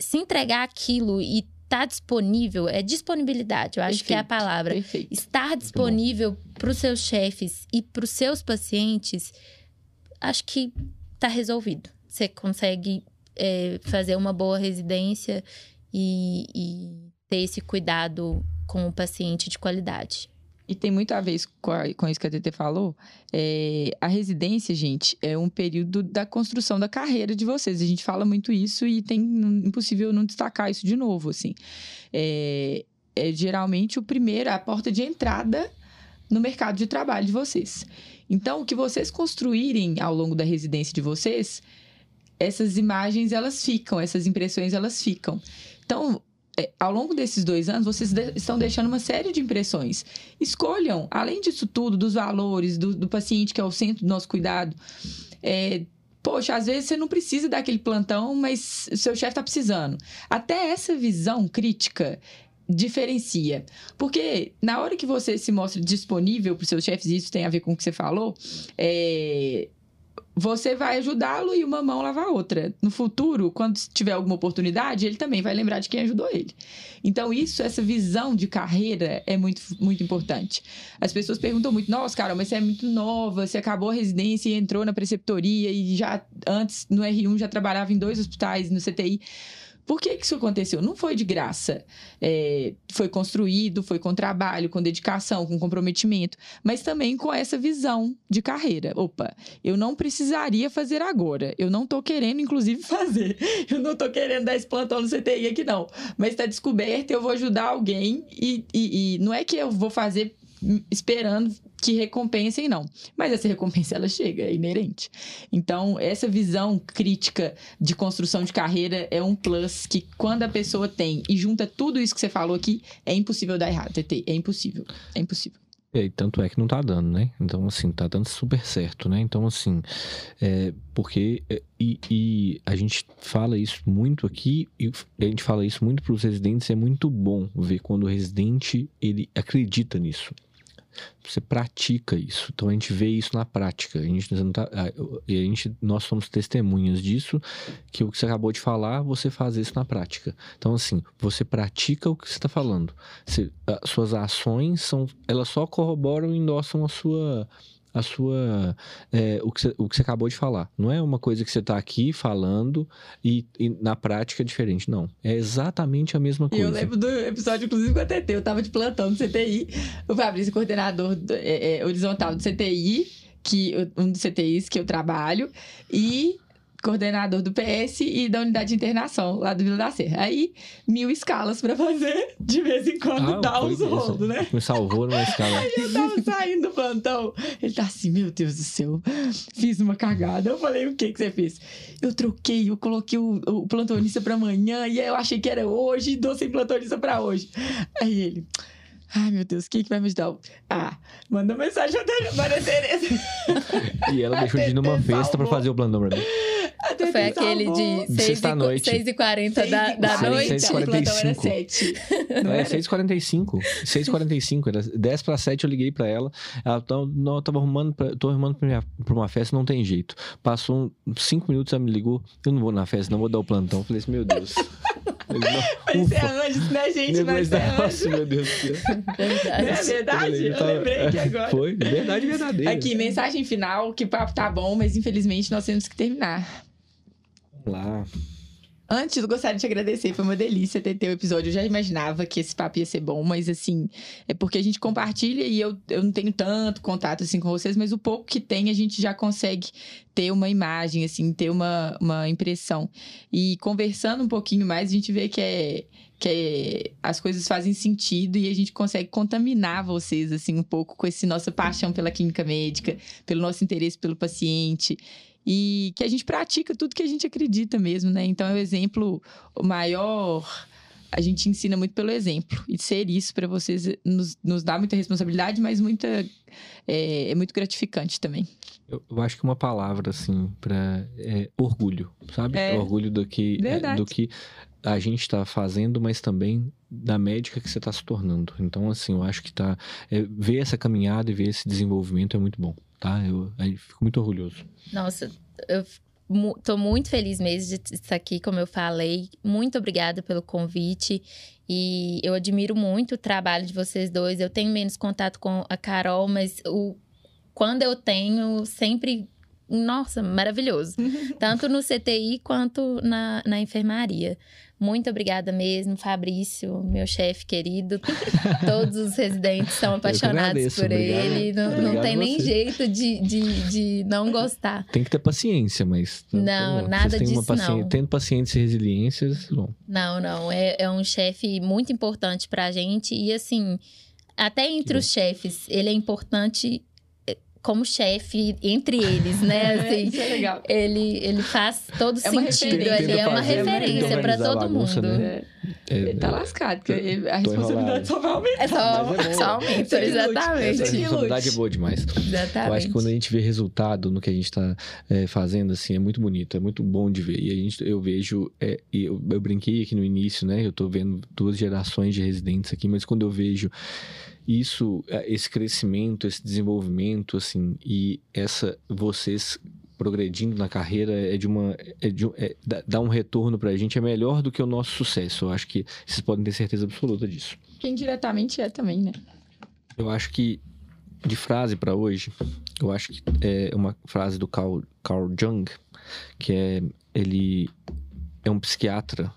se entregar aquilo e tá disponível, disponibilidade, eu acho que é a palavra. Perfeito. Estar disponível para os seus chefes e para os seus pacientes, acho que tá resolvido. Você consegue fazer uma boa residência e ter esse cuidado com o paciente de qualidade. E tem muito a ver com isso que a TT falou. A residência, gente, é um período da construção da carreira de vocês. A gente fala muito isso e tem impossível não destacar isso de novo, assim. Geralmente, a porta de entrada no mercado de trabalho de vocês. Então, o que vocês construírem ao longo da residência de vocês, essas imagens, elas ficam. Essas impressões, elas ficam. Então... Ao longo desses 2 anos, vocês estão deixando uma série de impressões. Escolham, além disso tudo, dos valores, do paciente, que é o centro do nosso cuidado. Poxa, às vezes você não precisa dar aquele plantão, mas seu chefe está precisando. Até essa visão crítica diferencia. Porque na hora que você se mostra disponível para os seus chefes, e isso tem a ver com o que você falou, você vai ajudá-lo e uma mão lava a outra. No futuro, quando tiver alguma oportunidade, ele também vai lembrar de quem ajudou ele. Então, essa visão de carreira é muito, muito importante. As pessoas perguntam muito, nossa, Carol, mas você é muito nova, você acabou a residência e entrou na preceptoria e já antes, no R1, já trabalhava em 2 hospitais, no CTI. Por que isso aconteceu? Não foi de graça. Foi construído, foi com trabalho, com dedicação, com comprometimento, mas também com essa visão de carreira. Opa, eu não precisaria fazer agora. Eu não estou querendo, inclusive, fazer. Eu não estou querendo dar esse plantão no CTI aqui, não. Mas está descoberto, eu vou ajudar alguém e não é que eu vou fazer esperando que recompensem, não. Mas essa recompensa, ela chega, é inerente. Então, essa visão crítica de construção de carreira é um plus que, quando a pessoa tem e junta tudo isso que você falou aqui, é impossível dar errado, TT. É impossível. É impossível. É, e tanto é que não tá dando, né? Então, assim, tá dando super certo, né? Então, assim, porque... E a gente fala isso muito aqui, e a gente fala isso muito para os residentes, é muito bom ver quando o residente, ele acredita nisso. Você pratica isso. Então, a gente vê isso na prática. Nós somos testemunhas disso, que o que você acabou de falar, você faz isso na prática. Então, assim, você pratica o que você está falando. Suas ações, elas só corroboram e endossam o que você acabou de falar. Não é uma coisa que você está aqui falando e na prática é diferente, não. É exatamente a mesma coisa. Eu lembro do episódio, inclusive, com a TT. Eu estava de plantão no CTI, o Fabrício, coordenador horizontal do CTI, um dos CTIs que eu trabalho, e coordenador do PS e da unidade de internação lá do Vila da Serra. Aí, 1000 escalas pra fazer, de vez em quando dá uns rolos, né? Me salvou numa escala. Aí eu tava saindo do plantão, ele tá assim, meu Deus do céu, fiz uma cagada. Eu falei, o que que você fez? Eu coloquei o plantonista pra amanhã, e aí eu achei que era hoje, e dou sem plantonista pra hoje. Aí ele... Ai, meu Deus, quem que vai me ajudar? Manda mensagem pra Maria Teresa. E ela deixou de ir numa festa pra fazer o plantão pra mim. Foi aquele de 6h40 da noite. 6h45. O plantão era 7. Não era? 6h45. 6h45, era 10 pra 7 eu liguei pra ela. Ela tô arrumando pra uma festa, não tem jeito. Passou 5 minutos, ela me ligou. Eu não vou na festa, não vou dar o plantão. Eu falei assim, meu Deus. Mas você arranja isso, né, gente? Nossa, meu Deus do céu. Verdade. Não é verdade? Eu lembrei aqui agora. Foi, verdade verdadeira. Aqui, mensagem final, que o papo tá bom, mas infelizmente nós temos que terminar. Vamos lá. Antes, eu gostaria de te agradecer, foi uma delícia ter o episódio. Eu já imaginava que esse papo ia ser bom, mas assim, é porque a gente compartilha e eu não tenho tanto contato assim com vocês, mas o pouco que tem a gente já consegue ter uma imagem, assim, ter uma impressão. E conversando um pouquinho mais, a gente vê que as coisas fazem sentido e a gente consegue contaminar vocês, assim, um pouco com essa nossa paixão pela clínica médica, pelo nosso interesse pelo paciente e que a gente pratica tudo que a gente acredita mesmo, né? Então, é um exemplo maior... A gente ensina muito pelo exemplo. E ser isso para vocês nos dá muita responsabilidade, mas é muito gratificante também. Eu acho que uma palavra, assim, orgulho, sabe? Orgulho do que a gente está fazendo, mas também da médica que você está se tornando. Então, assim, eu acho que ver essa caminhada e ver esse desenvolvimento é muito bom, tá? Eu fico muito orgulhoso. Nossa, eu tô muito feliz mesmo de estar aqui, como eu falei. Muito obrigada pelo convite. E eu admiro muito o trabalho de vocês dois. Eu tenho menos contato com a Carol, mas quando eu tenho, sempre... Nossa, maravilhoso. Tanto no CTI quanto na enfermaria. Muito obrigada mesmo, Fabrício, meu chefe querido. Todos os residentes são apaixonados por ele. Não tem nem jeito de não gostar. Tem que ter paciência, mas... Não, nada disso não. Tendo paciência e resiliência, bom. Não. É um chefe muito importante pra gente. E assim, até entre os chefes, ele é importante... como chefe entre eles, né? Assim, isso é legal. Ele faz todo sentido ali, é uma referência para todo mundo. Né? Ele tá lascado, porque a responsabilidade só vai aumentar. Só aumenta, exatamente. A responsabilidade é boa demais. Exatamente. Eu acho que quando a gente vê resultado no que a gente tá fazendo, assim, é muito bonito, é muito bom de ver. E eu vejo, eu brinquei aqui no início, né? Eu tô vendo 2 gerações de residentes aqui, mas quando eu vejo isso, esse crescimento, esse desenvolvimento, assim, e vocês progredindo na carreira dá um retorno pra gente, é melhor do que o nosso sucesso. Eu acho que vocês podem ter certeza absoluta disso. Quem diretamente também, né? Eu acho que, de frase pra hoje, eu acho que é uma frase do Carl Jung, que ele é um psiquiatra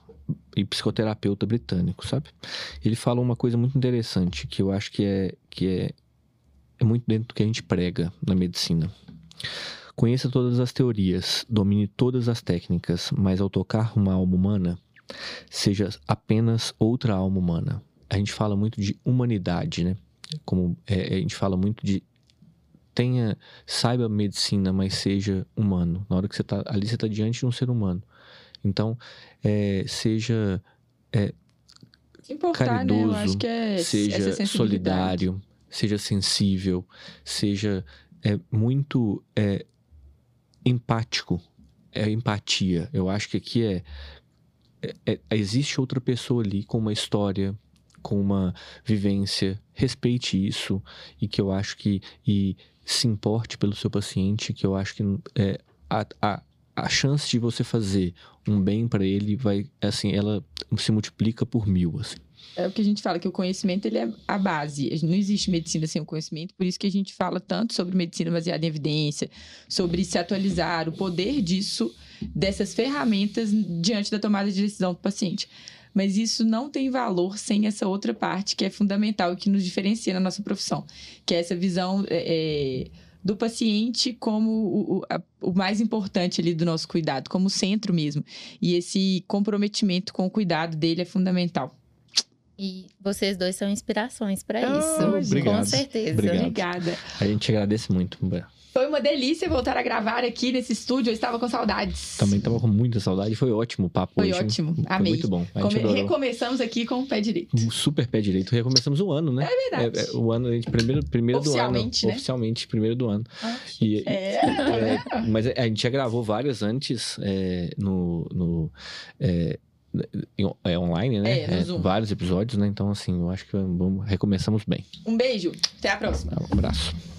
e psicoterapeuta britânico, sabe? Ele fala uma coisa muito interessante, que eu acho que é muito dentro do que a gente prega na medicina. Conheça todas as teorias, domine todas as técnicas, mas ao tocar uma alma humana, seja apenas outra alma humana. A gente fala muito de humanidade, né? A gente fala muito de saiba medicina, mas seja humano. Na hora que você tá ali, você tá diante de um ser humano. Então, seja caridoso, seja solidário, seja sensível, seja muito empático. É empatia. Eu acho que aqui existe outra pessoa ali com uma história, com uma vivência. Respeite isso e que eu acho que... E se importe pelo seu paciente, que eu acho que a chance de você fazer um bem para ele vai... Assim, ela se multiplica por 1000, assim. É o que a gente fala, que o conhecimento ele é a base. Não existe medicina sem o conhecimento, por isso que a gente fala tanto sobre medicina baseada em evidência, sobre se atualizar, o poder disso, dessas ferramentas diante da tomada de decisão do paciente. Mas isso não tem valor sem essa outra parte que é fundamental e que nos diferencia na nossa profissão, que é essa visão do paciente como o mais importante ali do nosso cuidado, como o centro mesmo. E esse comprometimento com o cuidado dele é fundamental. E vocês dois são inspirações para isso. Obrigado. Com certeza. Obrigado. Obrigada. A gente agradece muito. Foi uma delícia voltar a gravar aqui nesse estúdio. Eu estava com saudades. Também estava com muita saudade. Foi ótimo o papo. Foi hoje. Ótimo. Foi amei. Muito bom. Recomeçamos aqui com o pé direito. Um super pé direito. Recomeçamos o ano, né? É verdade. O ano, a gente, primeiro do ano. Oficialmente, né? Oficialmente, primeiro do ano. E, mas a gente já gravou várias antes online, né? Vários episódios, né? Então, assim, eu acho que recomeçamos bem. Um beijo. Até a próxima. Um abraço.